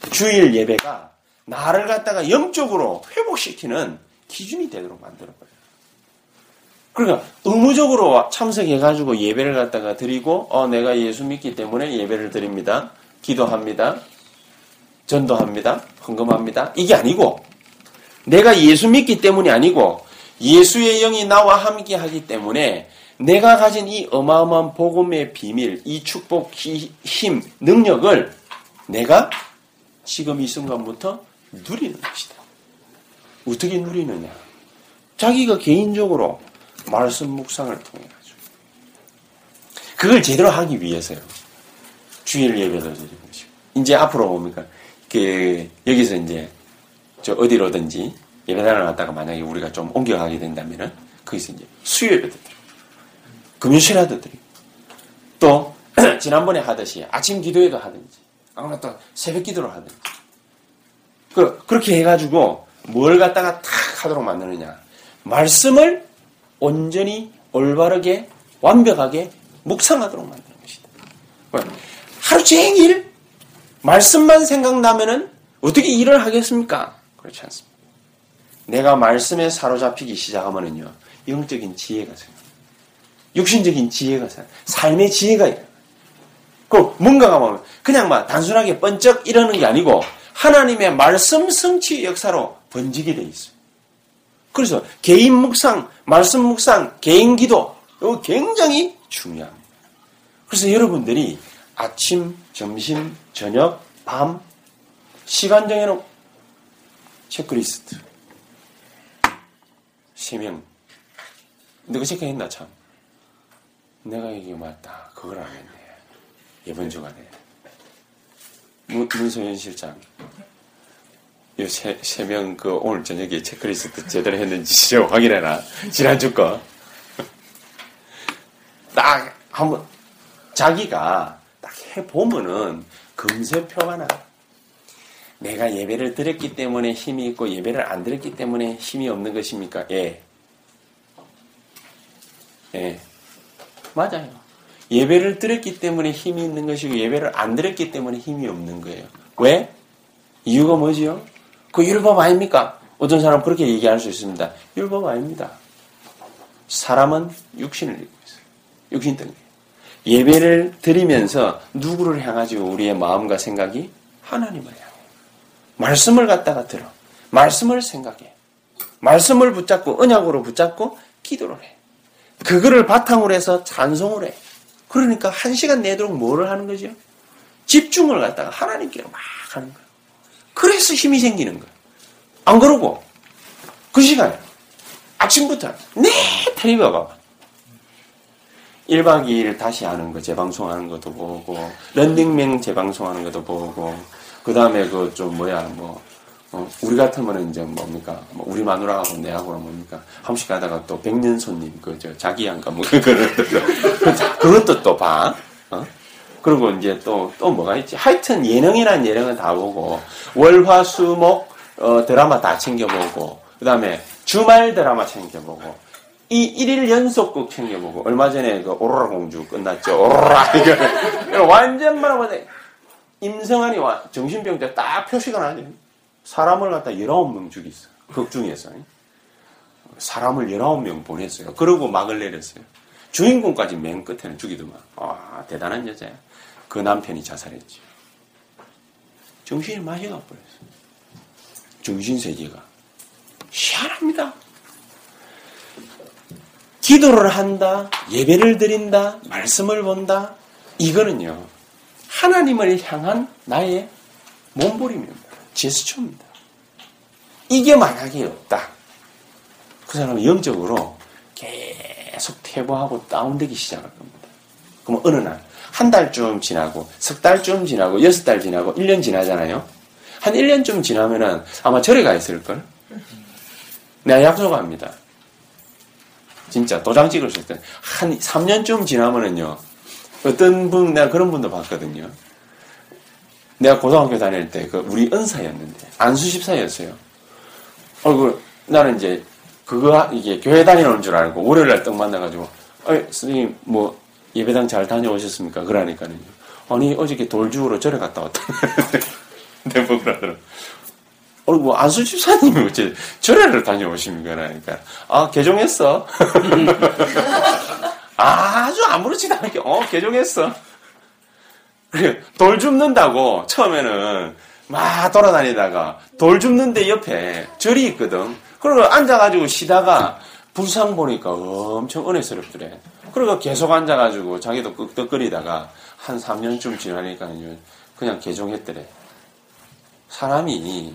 말이에요. 주일 예배가 나를 갖다가 영적으로 회복시키는 기준이 되도록 만들어버려요. 그러니까 의무적으로 참석해가지고 예배를 갖다가 드리고 내가 예수 믿기 때문에 예배를 드립니다. 기도합니다. 전도합니다. 헌금합니다. 이게 아니고 내가 예수 믿기 때문이 아니고 예수의 영이 나와 함께 하기 때문에 내가 가진 이 어마어마한 복음의 비밀, 이 축복, 힘, 능력을 내가 지금 이 순간부터 누리는 것이다. 어떻게 누리느냐? 자기가 개인적으로 말씀 묵상을 통해 가지고 그걸 제대로 하기 위해서요. 주일 예배도 드리는 것이고 이제 앞으로 뭡니까? 여기서 이제 저 어디로든지 예배단을 갔다가 만약에 우리가 좀 옮겨가게 된다면은 거기서 이제 수요예배도 드리고 금요시라도 드리고 또 지난번에 하듯이 아침 기도회도 하든지 아무나 또 새벽 기도를 하든지 그렇게 해가지고 뭘 갖다가 탁 하도록 만드느냐? 말씀을 온전히 올바르게 완벽하게 묵상하도록 만드는 것이다. 하루 종일 말씀만 생각나면은 어떻게 일을 하겠습니까? 그렇지 않습니다. 내가 말씀에 사로잡히기 시작하면은요, 영적인 지혜가 생겨요. 육신적인 지혜가 생겨요. 삶의 지혜가 있어요. 그 뭔가가 뭐 그냥 막 단순하게 번쩍 이러는 게 아니고 하나님의 말씀 성취 역사로 번지게 돼 있어요. 그래서 개인 묵상, 말씀 묵상, 개인 기도 이거 굉장히 중요합니다. 그래서 여러분들이 아침, 점심, 저녁, 밤 시간 정해놓고 체크리스트 세명 너가 체크했나 참? 내가 이게 맞다. 그걸 안 했네. 이번 주간에 문소연 실장 이 세 명 그 오늘 저녁에 체크리스트 제대로 했는지 확인해라. 지난주 거 딱 한번 자기가 딱 해보면은 금세표가 나. 내가 예배를 드렸기 때문에 힘이 있고 예배를 안 드렸기 때문에 힘이 없는 것입니까? 예. 예. 맞아요. 예배를 드렸기 때문에 힘이 있는 것이고 예배를 안 드렸기 때문에 힘이 없는 거예요. 왜? 이유가 뭐지요? 그 율법 아닙니까? 어떤 사람은 그렇게 얘기할 수 있습니다. 율법 아닙니다. 사람은 육신을 입고 있어요. 육신 때문에. 예배를 드리면서 누구를 향하지요? 우리의 마음과 생각이 하나님을 향해요. 말씀을 갖다가 들어. 말씀을 생각해. 말씀을 붙잡고 언약으로 붙잡고 기도를 해. 그거를 바탕으로 해서 찬송을 해. 그러니까 한 시간 내도록 뭐를 하는 거죠? 집중을 갖다가 하나님께로 막 하는 거예요. 그래서 힘이 생기는 거예요. 안 그러고 그 시간에 아침부터 네 텔레비전 봐봐. 1박 2일 다시 하는 거 재방송하는 것도 보고 런닝맨 재방송하는 것도 보고 그 다음에 그 좀 우리 같으면 이제 뭡니까? 뭐 우리 마누라하고 내하고는 뭡니까? 한 번씩 가다가 또 백년 손님, 자기양가, 그것도 또 봐. 어? 그리고 이제 또 뭐가 있지? 하여튼 예능이란 예능은 다 보고, 월화, 수, 목, 드라마 다 챙겨보고, 그 다음에 주말 드라마 챙겨보고, 이 1일 연속극 챙겨보고, 얼마 전에 그 오로라 공주 끝났죠. 오로라. 이거 완전 말하면 임성환이 정신병자 딱 표시가 나죠. 사람을 갖다 19명 죽였어요. 극 중에서. 사람을 19명 보냈어요. 그러고 막을 내렸어요. 주인공까지 맨 끝에는 죽이더만. 아, 대단한 여자야. 그 남편이 자살했지. 정신이 맛이 나버렸어요. 정신세계가. 희한합니다. 기도를 한다. 예배를 드린다. 말씀을 본다. 이거는요. 하나님을 향한 나의 몸부림입니다. 제스처입니다. 이게 만약에 없다. 그 사람은 영적으로 계속 퇴보하고 다운되기 시작할 겁니다. 그럼 어느 날, 한 달쯤 지나고, 석 달쯤 지나고, 6달 지나고, 1년 지나잖아요. 한 1년쯤 지나면은 아마 절에 가 있을걸? 내가 약속합니다. 진짜 도장 찍을 수 있을 때. 한 3년쯤 지나면은요, 어떤 분, 내가 그런 분도 봤거든요. 내가 고등학교 다닐 때, 우리 은사였는데, 안수집사였어요. 나는 이제, 이게 교회 다니는 줄 알고, 월요일날 떡 만나가지고, 선생님, 예배당 잘 다녀오셨습니까? 그러니까는. 아니, 어저께 돌주우로 절에 갔다 왔다. 내 보고 하더라고. 안수집사님이 어째 절에를 다녀오십니까? 그러니까. 아, 개종했어. 아주 아무렇지도 않게, 개종했어. 돌 줍는다고 처음에는 막 돌아다니다가 돌 줍는데 옆에 절이 있거든. 그리고 앉아가지고 쉬다가 불상 보니까 엄청 은혜스럽더래. 그리고 계속 앉아가지고 자기도 끄덕거리다가 한 3년쯤 지나니까 그냥 개종했더래. 사람이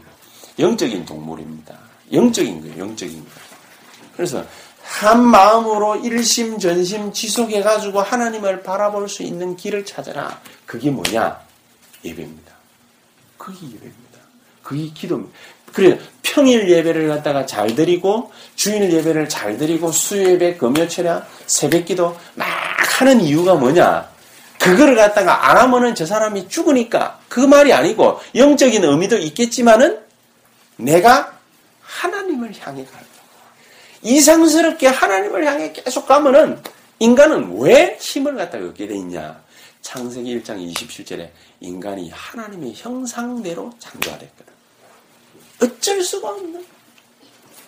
영적인 동물입니다. 영적인 거예요. 영적인 거. 그래서 한 마음으로 일심 전심 지속해가지고 하나님을 바라볼 수 있는 길을 찾아라. 그게 뭐냐? 예배입니다. 그게 예배입니다. 그게 기도입니다. 그래서 평일 예배를 갖다가 잘 드리고 주일 예배를 잘 드리고 수요예배, 금요철야, 새벽기도 막 하는 이유가 뭐냐? 그거를 갖다가 안 하면은 저 사람이 죽으니까 그 말이 아니고 영적인 의미도 있겠지만은 내가 하나님을 향해 가는. 이상스럽게 하나님을 향해 계속 가면은 인간은 왜 힘을 갖다가 얻게 돼 있냐? 창세기 1장 27절에 인간이 하나님의 형상대로 창조하랬거든. 어쩔 수가 없는.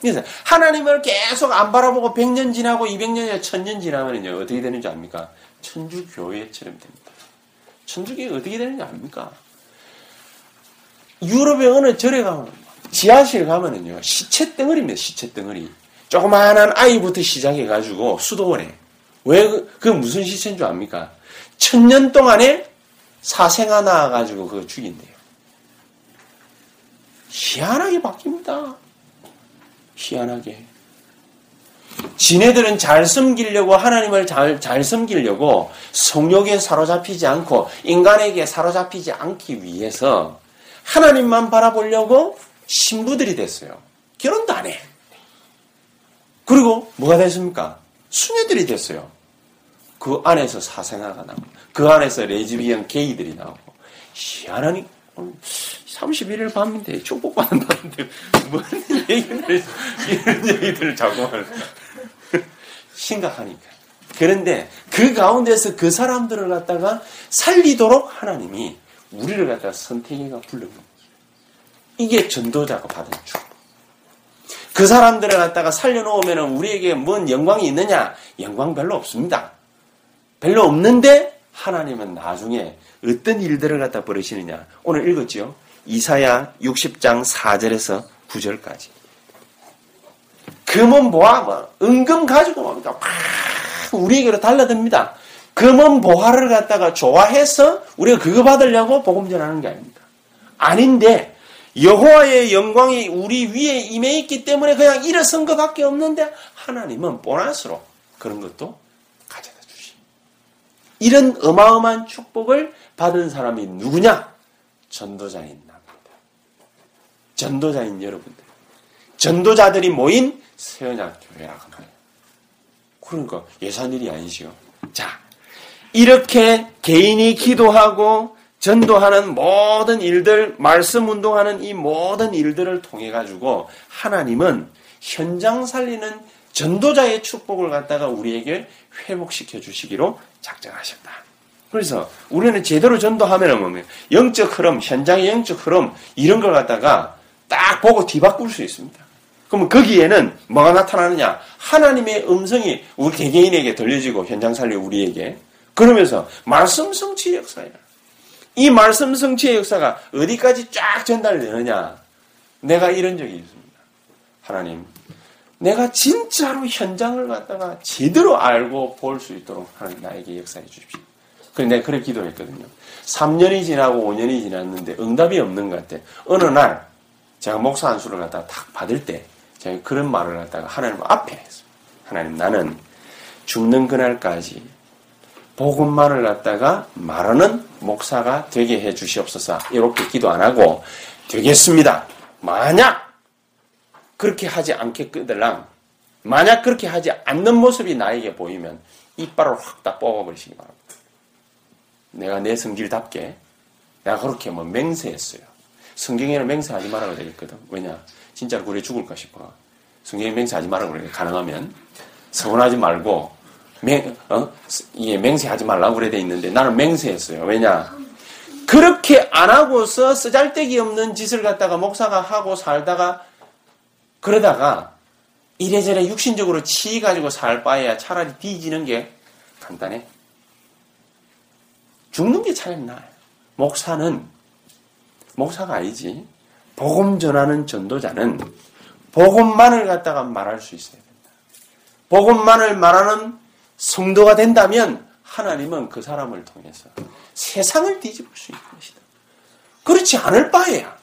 그래서 하나님을 계속 안 바라보고 100년 지나고 200년이나 1000년 지나면요 어떻게 되는지 압니까? 천주교회처럼 됩니다. 천주교회가 어떻게 되는지 압니까? 유럽의 어느 절에 가면 지하실 가면은요 시체 덩어리입니다. 시체 덩어리. 조그마한 아이부터 시작해가지고 수도원에 왜 그 무슨 시체인 줄 압니까? 1000년 동안에 사생아 낳아가지고 그거 죽인대요. 희한하게 바뀝니다. 희한하게. 지네들은 잘 섬기려고 하나님을 잘 섬기려고 성욕에 사로잡히지 않고 인간에게 사로잡히지 않기 위해서 하나님만 바라보려고 신부들이 됐어요. 결혼도 안 해. 그리고 뭐가 됐습니까? 수녀들이 됐어요. 그 안에서 사생아가 나오고 그 안에서 레즈비언 게이들이 나오고 희한하니 31일 밤인데 축복받는다는데 뭔 얘기를 이런 얘기들을 자꾸 하는 심각하니까. 그런데 그 가운데서 그 사람들을 갖다가 살리도록 하나님이 우리를 갖다가 선택해가 불러온 거예요. 이게 전도자가 받은 축복. 그 사람들을 갖다가 살려놓으면 우리에게 뭔 영광이 있느냐? 영광 별로 없습니다. 별로 없는데 하나님은 나중에 어떤 일들을 갖다 벌이시느냐. 오늘 읽었지요? 이사야 60장 4절에서 9절까지. 금은 보화, 은금 가지고 뭡니까? 막 우리에게로 달라듭니다. 금은 보화를 갖다가 좋아해서 우리가 그거 받으려고 복음 전하는 게 아닙니다. 아닌데 여호와의 영광이 우리 위에 임해 있기 때문에 그냥 일어선 것밖에 없는데 하나님은 보너스로 그런 것도 가져다 주시. 이런 어마어마한 축복을 받은 사람이 누구냐? 전도자인 나입니다. 전도자인 여러분들. 전도자들이 모인 세연약 교회라고 말해요. 그러니까 예산일이 아니시요. 자, 이렇게 개인이 기도하고 전도하는 모든 일들, 말씀 운동하는 이 모든 일들을 통해 가지고 하나님은 현장 살리는 전도자의 축복을 갖다가 우리에게 회복시켜 주시기로 작정하셨다. 그래서 우리는 제대로 전도하면은 뭡니까? 영적 흐름, 현장의 영적 흐름 이런 걸 갖다가 딱 보고 뒤바꿀 수 있습니다. 그러면 거기에는 뭐가 나타나느냐? 하나님의 음성이 우리 개개인에게 들려지고 현장 살리 우리에게 그러면서 말씀 성취 역사예요. 이 말씀 성취의 역사가 어디까지 쫙 전달되느냐. 내가 이런 적이 있습니다. 하나님, 내가 진짜로 현장을 갖다가 제대로 알고 볼 수 있도록 하나님 나에게 역사해 주십시오. 그래서 내가 그렇게 기도했거든요. 3년이 지나고 5년이 지났는데 응답이 없는 것 같아요. 어느 날 제가 목사 안수를 갖다가 딱 받을 때 제가 그런 말을 갖다가 하나님 앞에 했습니다. 하나님, 나는 죽는 그날까지 복음만을 갖다가 말하는 목사가 되게 해 주시옵소서. 이렇게 기도 안 하고 되겠습니다. 만약 그렇게 하지 않게 끄들랑 만약 그렇게 하지 않는 모습이 나에게 보이면 이빨을 확 다 뽑아버리시기 바랍니다. 내가 내 성질답게 내가 그렇게 뭐 맹세했어요. 성경에는 맹세하지 말아야 되겠거든. 왜냐? 진짜로 그래 죽을까 싶어. 성경에 맹세하지 말아야 그래. 가능하면 서운하지 말고 맹세하지 말라고 그래 돼 있는데 나는 맹세했어요. 왜냐? 그렇게 안 하고서 쓰잘데기 없는 짓을 갖다가 목사가 하고 살다가 그러다가 이래저래 육신적으로 치이가지고 살 바에야 차라리 뒤지는 게 간단해. 죽는 게 차라리 나아요. 목사가 아니지. 복음 전하는 전도자는 복음만을 갖다가 말할 수 있어야 된다. 복음만을 말하는 성도가 된다면 하나님은 그 사람을 통해서 세상을 뒤집을 수 있는 것이다. 그렇지 않을 바에야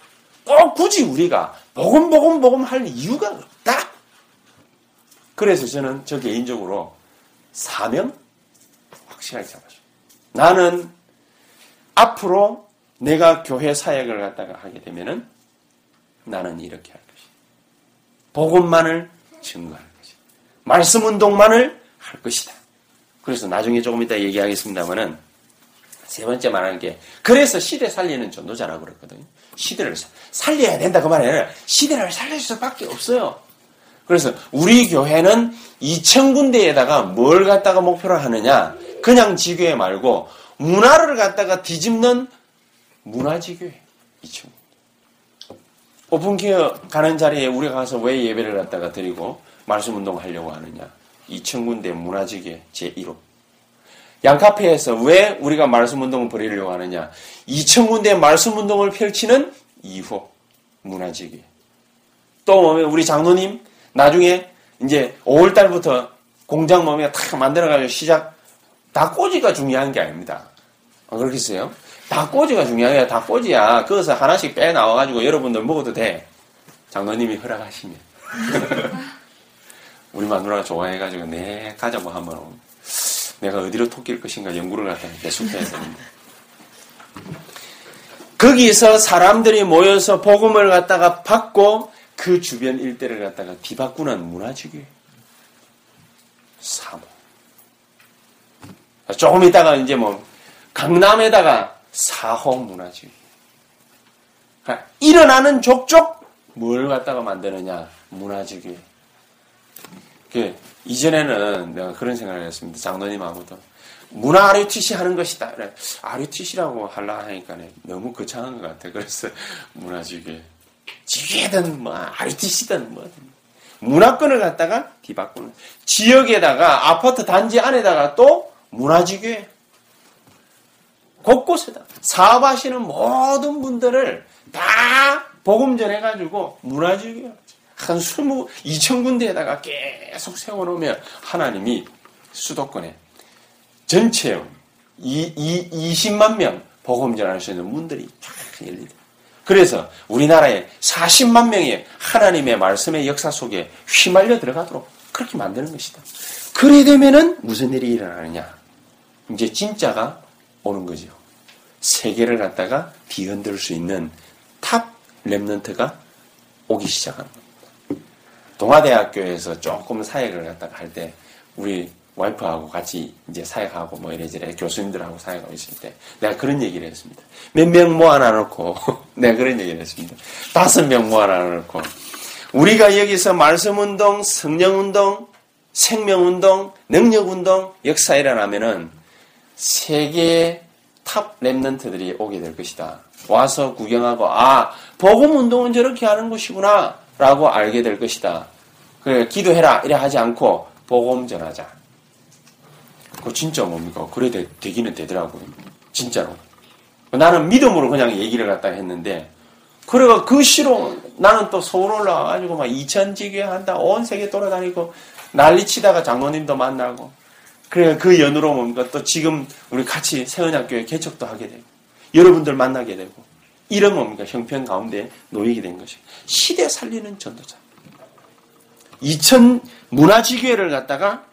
꼭 굳이 우리가 복음 할 이유가 없다. 그래서 저는 저 개인적으로 사명 확실하게 잡았어요. 나는 앞으로 내가 교회 사역을 갖다가 하게 되면은 나는 이렇게 할 것이다. 복음만을 증거할 것이다. 말씀 운동만을 할 것이다. 그래서 나중에 조금 이따 얘기하겠습니다만은 세 번째 말하는 게 그래서 시대 살리는 전도자라고 그랬거든요. 시대를 살려야 된다 그 말이 아니라 시대를 살릴 수밖에 없어요. 그래서 우리 교회는 2000군데에다가 뭘 갖다가 목표를 하느냐. 그냥 지교회 말고 문화를 갖다가 뒤집는 문화지교회이죠. 오픈케어 가는 자리에 우리가 가서 왜 예배를 갖다가 드리고 말씀운동하려고 하느냐. 이 천군대 문화지교회 제1호. 양카페에서 왜 우리가 말씀운동을 벌이려고 하느냐. 2000군데 말씀운동을 펼치는 2호 문화지교회. 또 뭐면 우리 장로님 나중에 이제 5월달부터 공장 몸에 탁 만들어가지고 시작. 닭꼬지가 중요한 게 아닙니다. 아, 그렇겠어요? 닭꼬지가 중요해요. 닭꼬지야. 그것을 하나씩 빼나와가지고 여러분들 먹어도 돼. 장로님이 허락하시면. 우리 마누라가 좋아해가지고 네 가자고 한번 오면. 내가 어디로 토끼일 것인가 연구를 갖다 계속 해야 됩니다. 거기서 사람들이 모여서 복음을 갖다가 받고 그 주변 일대를 갖다가 뒤바꾸는 문화지교회. 3호. 조금 있다가 이제 뭐 강남에다가 4호 문화지교회. 일어나는 족족 뭘 갖다가 만드느냐. 문화지교회. 이전에는 내가 그런 생각을 했습니다. 장로님하고도. 문화 RUTC 하는 것이다. RUTC라고 하려고 하니까 너무 거창한 것 같아. 그래서 문화지교회. 지교회든 뭐 RUTC든 뭐 문화권을 갖다가 뒤바꾸는. 지역에다가 아파트 단지 안에다가 또 문화지교회. 곳곳에다. 사업하시는 모든 분들을 다 복음 전해가지고 문화지교회. 한 2000군데에다가 계속 세워놓으면 하나님이 수도권에 전체 20만 명 복음 전할 수 있는 문들이 쫙 열립니다. 그래서 우리나라에 40만 명의 하나님의 말씀의 역사 속에 휘말려 들어가도록 그렇게 만드는 것이다. 그래 되면은 무슨 일이 일어나느냐. 이제 진짜가 오는 거죠. 세계를 갖다가 뒤흔들 수 있는 탑 렘넌트가 오기 시작하는 거예요. 동아대학교에서 조금 사역을 갖다가 할 때 우리 와이프하고 같이 이제 사역하고 뭐 이래저래 교수님들하고 사역하고 있을 때 내가 그런 얘기를 했습니다. 몇 명 모아놔놓고 내가 그런 얘기를 했습니다. 5명 모아놔놓고 우리가 여기서 말씀운동, 성령운동, 생명운동, 능력운동, 역사 일어나면은 세계의 탑 랩런트들이 오게 될 것이다. 와서 구경하고 아 복음운동은 저렇게 하는 것이구나 라고 알게 될 것이다. 그래 기도해라 이래 하지 않고 복음 전하자. 그거 진짜 뭡니까? 그래 되기는 되더라고요. 진짜로. 나는 믿음으로 그냥 얘기를 갖다 했는데 그래가 그 시로 나는 또 서울 올라와가지고 막 2000지교회 한다. 온 세계 돌아다니고 난리치다가 장로님도 만나고 그래 그 연으로 뭡니까? 또 지금 우리 같이 세은학교에 개척도 하게 되고 여러분들 만나게 되고 이런 뭡니까? 형편 가운데 놓이게 된 것이. 시대 살리는 전도자. 2000 문화지교회를 갖다가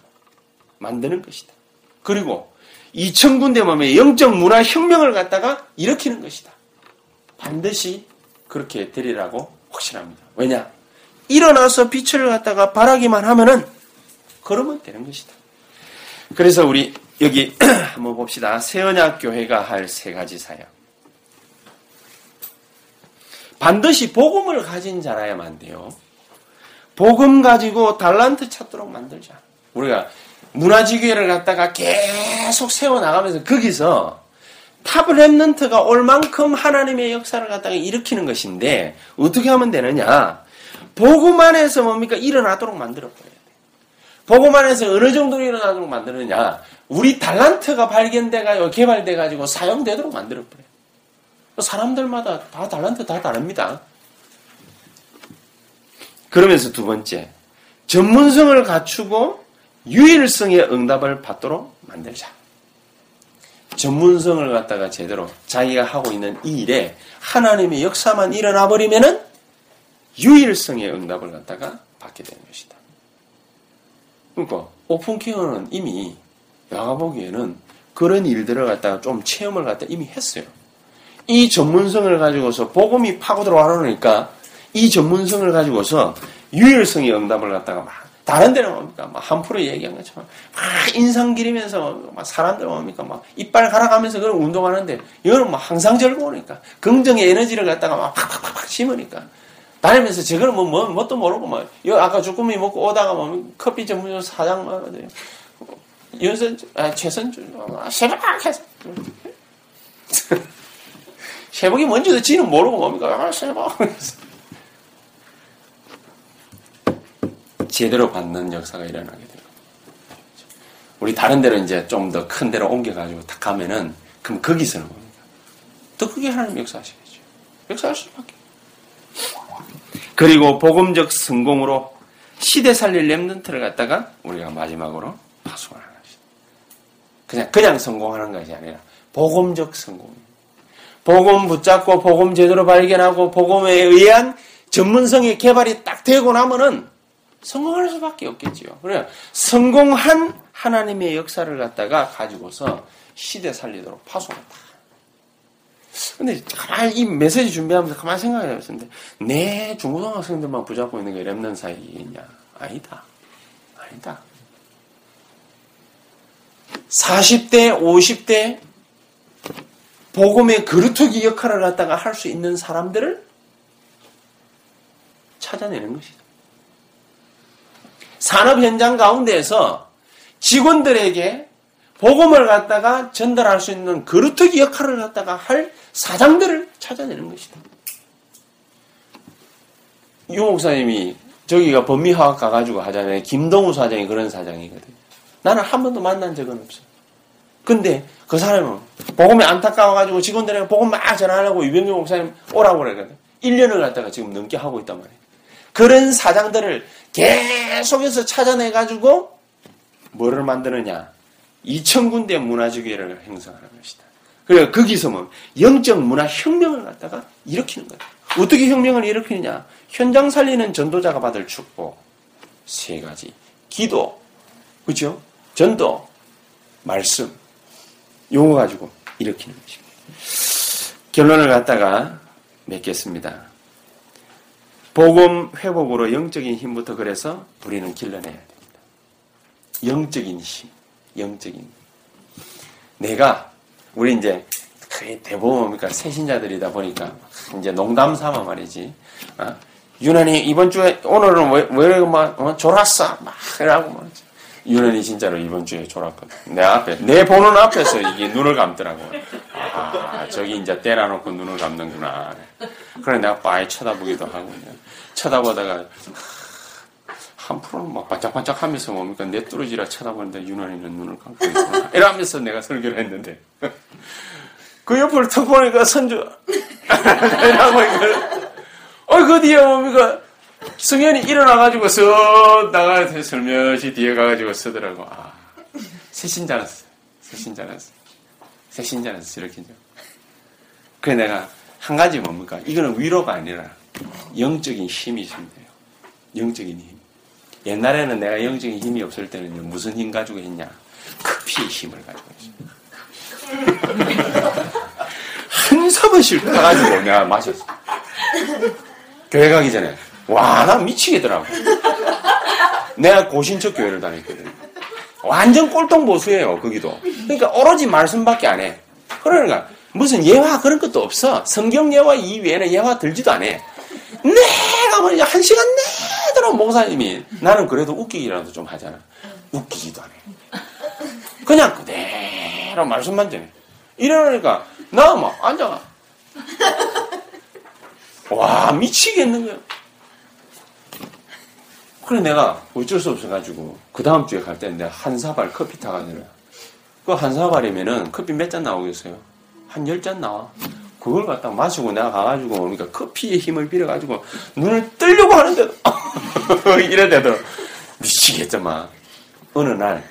만드는 것이다. 그리고 2000군데 몸에 영적 문화혁명을 갖다가 일으키는 것이다. 반드시 그렇게 되리라고 확신합니다. 왜냐? 일어나서 빛을 갖다가 바라기만 하면은 걸으면 되는 것이다. 그래서 우리 여기 한번 봅시다. 세언약교회가 할 세 가지 사역. 반드시 복음을 가진 자라야만 돼요. 복음 가지고 달란트 찾도록 만들자. 우리가 문화지교회를 갖다가 계속 세워나가면서 거기서 탑 랩런트가 올 만큼 하나님의 역사를 갖다가 일으키는 것인데 어떻게 하면 되느냐. 복음 안에서 뭡니까? 일어나도록 만들어버려야 돼. 복음 안에서 어느 정도로 일어나도록 만드느냐. 우리 달란트가 발견돼가지고 개발돼가지고 사용되도록 만들어버려야 돼. 사람들마다 다 달란트 다 다릅니다. 그러면서 두 번째, 전문성을 갖추고 유일성의 응답을 받도록 만들자. 전문성을 갖다가 제대로 자기가 하고 있는 이 일에 하나님의 역사만 일어나 버리면은 유일성의 응답을 갖다가 받게 되는 것이다. 그러니까 오픈케어는 이미 내가 보기에는 그런 일들을 갖다가 좀 체험을 갖다 이미 했어요. 이 전문성을 가지고서 복음이 파고 들어와놓으니까 이 전문성을 가지고서 유일성의 응답을 갖다가 막 다른 데는 뭡니까? 막 한풀에 얘기한 것처럼 막 인상 기리면서 막 사람들 뭡니까? 막 이빨 갈아가면서 그런 운동하는데 이거는 막 항상 즐거우니까 긍정의 에너지를 갖다가 막 팍팍팍팍 심으니까 다니면서 저거는 뭐 뭣도 모르고 막 아까 주꾸미 먹고 오다가 뭐 커피 전문점 사장 막 연선주, 최선주, 새벽 해서. 새벽이 뭔지도 지는 모르고 뭡니까? 새벽. 제대로 받는 역사가 일어나게 되는 겁니다. 우리 다른 데로 이제 좀 더 큰 데로 옮겨가지고 탁 가면은, 그럼 거기서는 뭡니까? 더 크게 하나님 역사하시겠죠. 역사할 수밖에. 그리고 복음적 성공으로 시대 살릴 렘넌트를 갖다가 우리가 마지막으로 파송하는 것이다. 그냥 성공하는 것이 아니라 복음적 성공. 복음 붙잡고 복음 제대로 발견하고 복음에 의한 전문성의 개발이 딱 되고 나면은 성공할 수밖에 없겠지요. 그래야 성공한 하나님의 역사를 갖다가 가지고서 시대 살리도록 파송한다. 근데 가만히 이 메시지 준비하면서 가만히 생각을 해봤는데 내 중고등학생들만 붙잡고 있는 게 렘넌트 사역이냐? 아니다. 40대, 50대 복음의 그루터기 역할을 갖다가 할 수 있는 사람들을 찾아내는 것이다. 산업 현장 가운데에서 직원들에게 복음을 갖다가 전달할 수 있는 그루터기 역할을 갖다가 할 사장들을 찾아내는 것이다. 유 목사님이 저기가 범미화학 가가지고 하잖아요. 김동우 사장이 그런 사장이거든. 나는 한 번도 만난 적은 없어. 근데 그 사람은 복음에 안타까워가지고 직원들에게 복음 막 전하려고 유병준 목사님 오라고 그러거든. 1년을 갖다가 지금 넘게 하고 있단 말이야. 그런 사장들을 계속해서 찾아내가지고 뭐를 만드느냐. 2000군데 문화주기회를 행사하는 것이다. 그래서 거기서 뭐 영적 문화 혁명을 갖다가 일으키는 거다. 어떻게 혁명을 일으키느냐? 현장 살리는 전도자가 받을 축복 세 가지, 기도, 그죠? 전도, 말씀, 요거 가지고 일으키는 것입니다. 결론을 갖다가 맺겠습니다. 복음 회복으로 영적인 힘부터 그래서 우리는 길러내야 됩니다. 영적인 힘. 내가, 우리 이제, 거의 대부분 뭡니까? 새신자들이다 보니까, 이제 농담 삼아 말이지. 유난히 이번 주에, 오늘은 왜 막, 졸았어? 막, 이러고 말이지. 유난히 진짜로 이번 주에 졸았거든. 내 보는 앞에서 이게 눈을 감더라고. 저기 이제 때려놓고 눈을 감는구나. 그래 내가 많이 쳐다보기도 하고, 쳐다보다가, 한 프로는 막 반짝반짝 하면서 뭡니까? 내뚫어지라 쳐다보는데 유난히는 눈을 감고 있구나. 이러면서 내가 설교를 했는데. 그 옆을 턱 보니까 선주. 이러고 있거든. 그 뒤에 뭡니까? 승현이 일어나가지고 쓱 나가서 슬며시 뒤에 가가지고 쓰더라고. 새신자라서 이렇게. 그래 내가 한 가지 뭡니까? 이거는 위로가 아니라 영적인 힘이 준대요. 영적인 힘. 옛날에는 내가 영적인 힘이 없을 때는 무슨 힘 가지고 했냐? 커피의 힘을 가지고 했어. 한 사분씩 타가지고 내가 마셨어. 교회 가기 전에. 나 미치겠더라고. 내가 고신척 교회를 다녔거든. 완전 꼴통보수예요, 거기도. 그러니까 오로지 말씀밖에 안 해. 그러니까 무슨 예화 그런 것도 없어. 성경 예화 이외에는 예화 들지도 안 해. 내가 보니까 한 시간 내도록 목사님이, 나는 그래도 웃기기라도 좀 하잖아. 웃기지도 않아. 그냥 그대로 말씀만 전해. 이러니까 나 막 앉아가. 미치겠는 거야. 그래 내가 어쩔 수 없어가지고 그 다음 주에 갈 때 내가 한 사발 커피 타가지고, 그 한 사발이면은 커피 몇 잔 나오겠어요? 한 10잔 나와. 그걸 갖다 마시고 내가 가가지고 그러니까 커피의 힘을 빌어가지고 눈을 뜨려고 하는데도 이래대도 미치겠지만, 어느 날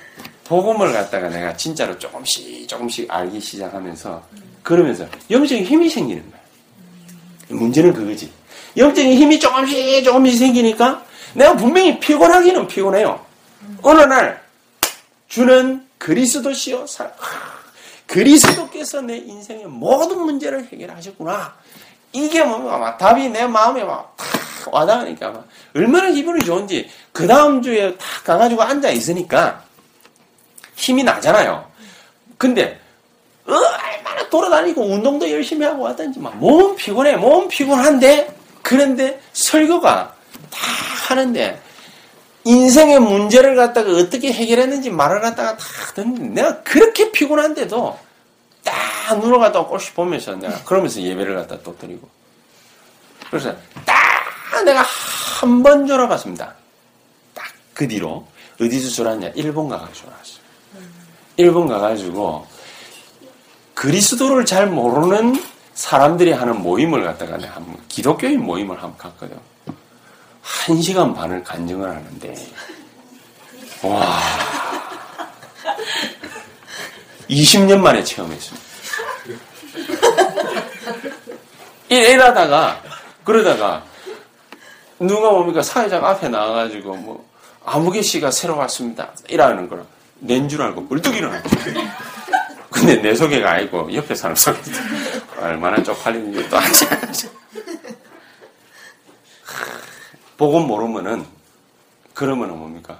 복음을 갖다가 내가 진짜로 조금씩 알기 시작하면서, 그러면서 영적인 힘이 생기는 거야. 문제는 그거지. 영적인 힘이 조금씩 생기니까 내가 분명히 피곤하기는 피곤해요. 어느 날 주는 그리스도시요 그리스도께서 내 인생의 모든 문제를 해결하셨구나. 이게 막 답이 내 마음에 막 탁 와닿으니까 막 얼마나 기분이 좋은지. 그 다음 주에 탁 가가지고 앉아 있으니까 힘이 나잖아요. 근데 얼마나 돌아다니고 운동도 열심히 하고 왔던지 막 몸 피곤한데, 그런데 설교가 다 하는데 인생의 문제를 갖다가 어떻게 해결했는지 말을 갖다가 다 듣는데 내가 그렇게 피곤한데도 딱 눈을 갖다가 꼴씩 보면서 내가 그러면서 예배를 갖다 또 드리고 그래서 딱 내가 한 번 졸아봤습니다. 딱 그 뒤로 어디서 졸았냐? 일본 가가지고 졸았어요. 일본 가가지고 그리스도를 잘 모르는 사람들이 하는 모임을 갖다가 내가 한번 기독교인 모임을 한번 갔거든요. 1시간 반을 간증을 하는데 와 20년 만에 체험했습니다. 일하다가 그러다가 누가 뭡니까 사회장 앞에 나와가지고 뭐 아무개 씨가 새로 왔습니다 이라는 걸 낸 줄 알고 물뚝 일어났죠. 근데 내 소개가 아니고 옆에 사람 소개 얼마나 쪽팔리는지 또 아시죠. 복음 모르면은 그러면은 뭡니까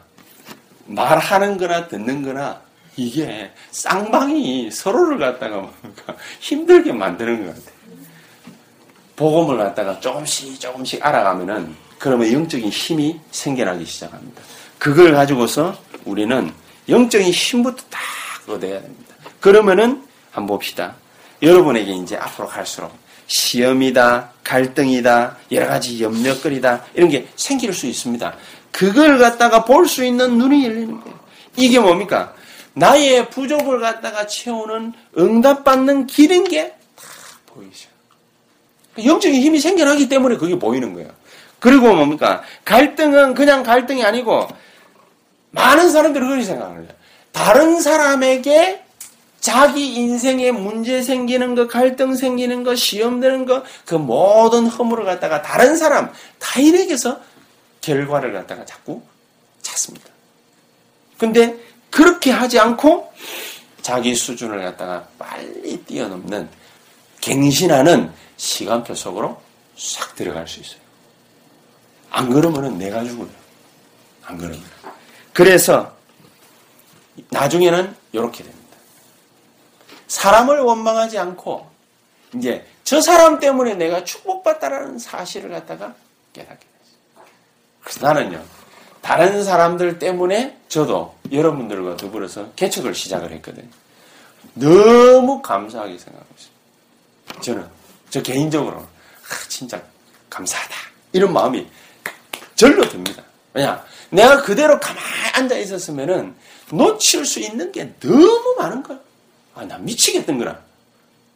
말하는 거나 듣는 거나 이게 쌍방이 서로를 갖다가 뭡니까 힘들게 만드는 것 같아요. 복음을 갖다가 조금씩 알아가면은 그러면 영적인 힘이 생겨나기 시작합니다. 그걸 가지고서 우리는 영적인 힘부터 딱 얻어야 됩니다. 그러면은 한번 봅시다. 여러분에게 이제 앞으로 갈수록 시험이다, 갈등이다, 여러 가지 염려거리다 이런 게 생길 수 있습니다. 그걸 갖다가 볼 수 있는 눈이 열리는 거예요. 이게 뭡니까? 나의 부족을 갖다가 채우는 응답받는 길인 게 다 보이죠. 영적인 힘이 생겨나기 때문에 그게 보이는 거예요. 그리고 뭡니까? 갈등은 그냥 갈등이 아니고 많은 사람들이 그렇게 생각을 해요. 다른 사람에게 자기 인생에 문제 생기는 거, 갈등 생기는 거, 시험 되는 거, 그 모든 허물을 갖다가 다른 사람, 타인에게서 결과를 갖다가 자꾸 찾습니다. 근데 그렇게 하지 않고 자기 수준을 갖다가 빨리 뛰어넘는, 갱신하는 시간표 속으로 싹 들어갈 수 있어요. 안 그러면은 내가 죽어요. 안 그러면. 그래서 나중에는 이렇게 됩니다. 사람을 원망하지 않고 이제 저 사람 때문에 내가 축복받다라는 사실을 갖다가 깨닫게 됐어요. 그래서 나는요. 다른 사람들 때문에 저도 여러분들과 더불어서 개척을 시작을 했거든요. 너무 감사하게 생각하고 있어요. 저는 저 개인적으로 진짜 감사하다 이런 마음이 절로 듭니다. 왜냐? 내가 그대로 가만히 앉아 있었으면은 놓칠 수 있는 게 너무 많은 거예요. 아, 나 미치겠던구나.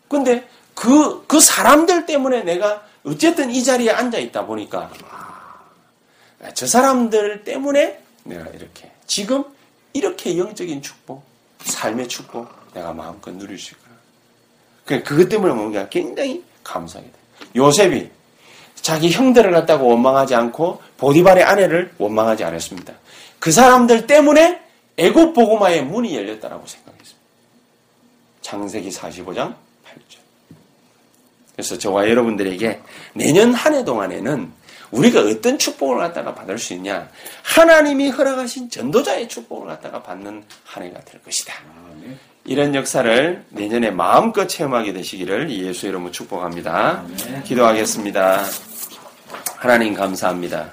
근데 그 사람들 때문에 내가 어쨌든 이 자리에 앉아 있다 보니까 아, 저 사람들 때문에 내가 이렇게 지금 이렇게 영적인 축복, 삶의 축복 내가 마음껏 누릴 수 있구나. 그것 때문에 뭔가 굉장히 감사하게 돼. 요셉이 자기 형들을 갖다가 원망하지 않고 보디발의 아내를 원망하지 않았습니다. 그 사람들 때문에 애굽 보고마의 문이 열렸다라고 생각했습니다. 창세기 45장 8절. 그래서 저와 여러분들에게 내년 한 해 동안에는 우리가 어떤 축복을 갖다가 받을 수 있냐? 하나님이 허락하신 전도자의 축복을 갖다가 받는 한 해가 될 것이다. 이런 역사를 내년에 마음껏 체험하게 되시기를 예수 이름으로 축복합니다. 기도하겠습니다. 하나님 감사합니다.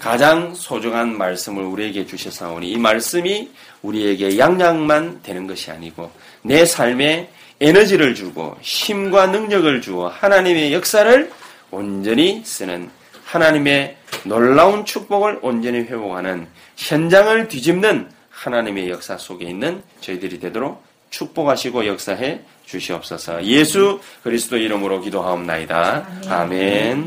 가장 소중한 말씀을 우리에게 주셨사오니 이 말씀이 우리에게 양양만 되는 것이 아니고 내 삶에 에너지를 주고 힘과 능력을 주어 하나님의 역사를 온전히 쓰는 하나님의 놀라운 축복을 온전히 회복하는 현장을 뒤집는 하나님의 역사 속에 있는 저희들이 되도록 축복하시고 역사해 주시옵소서. 예수 그리스도 이름으로 기도하옵나이다. 아멘.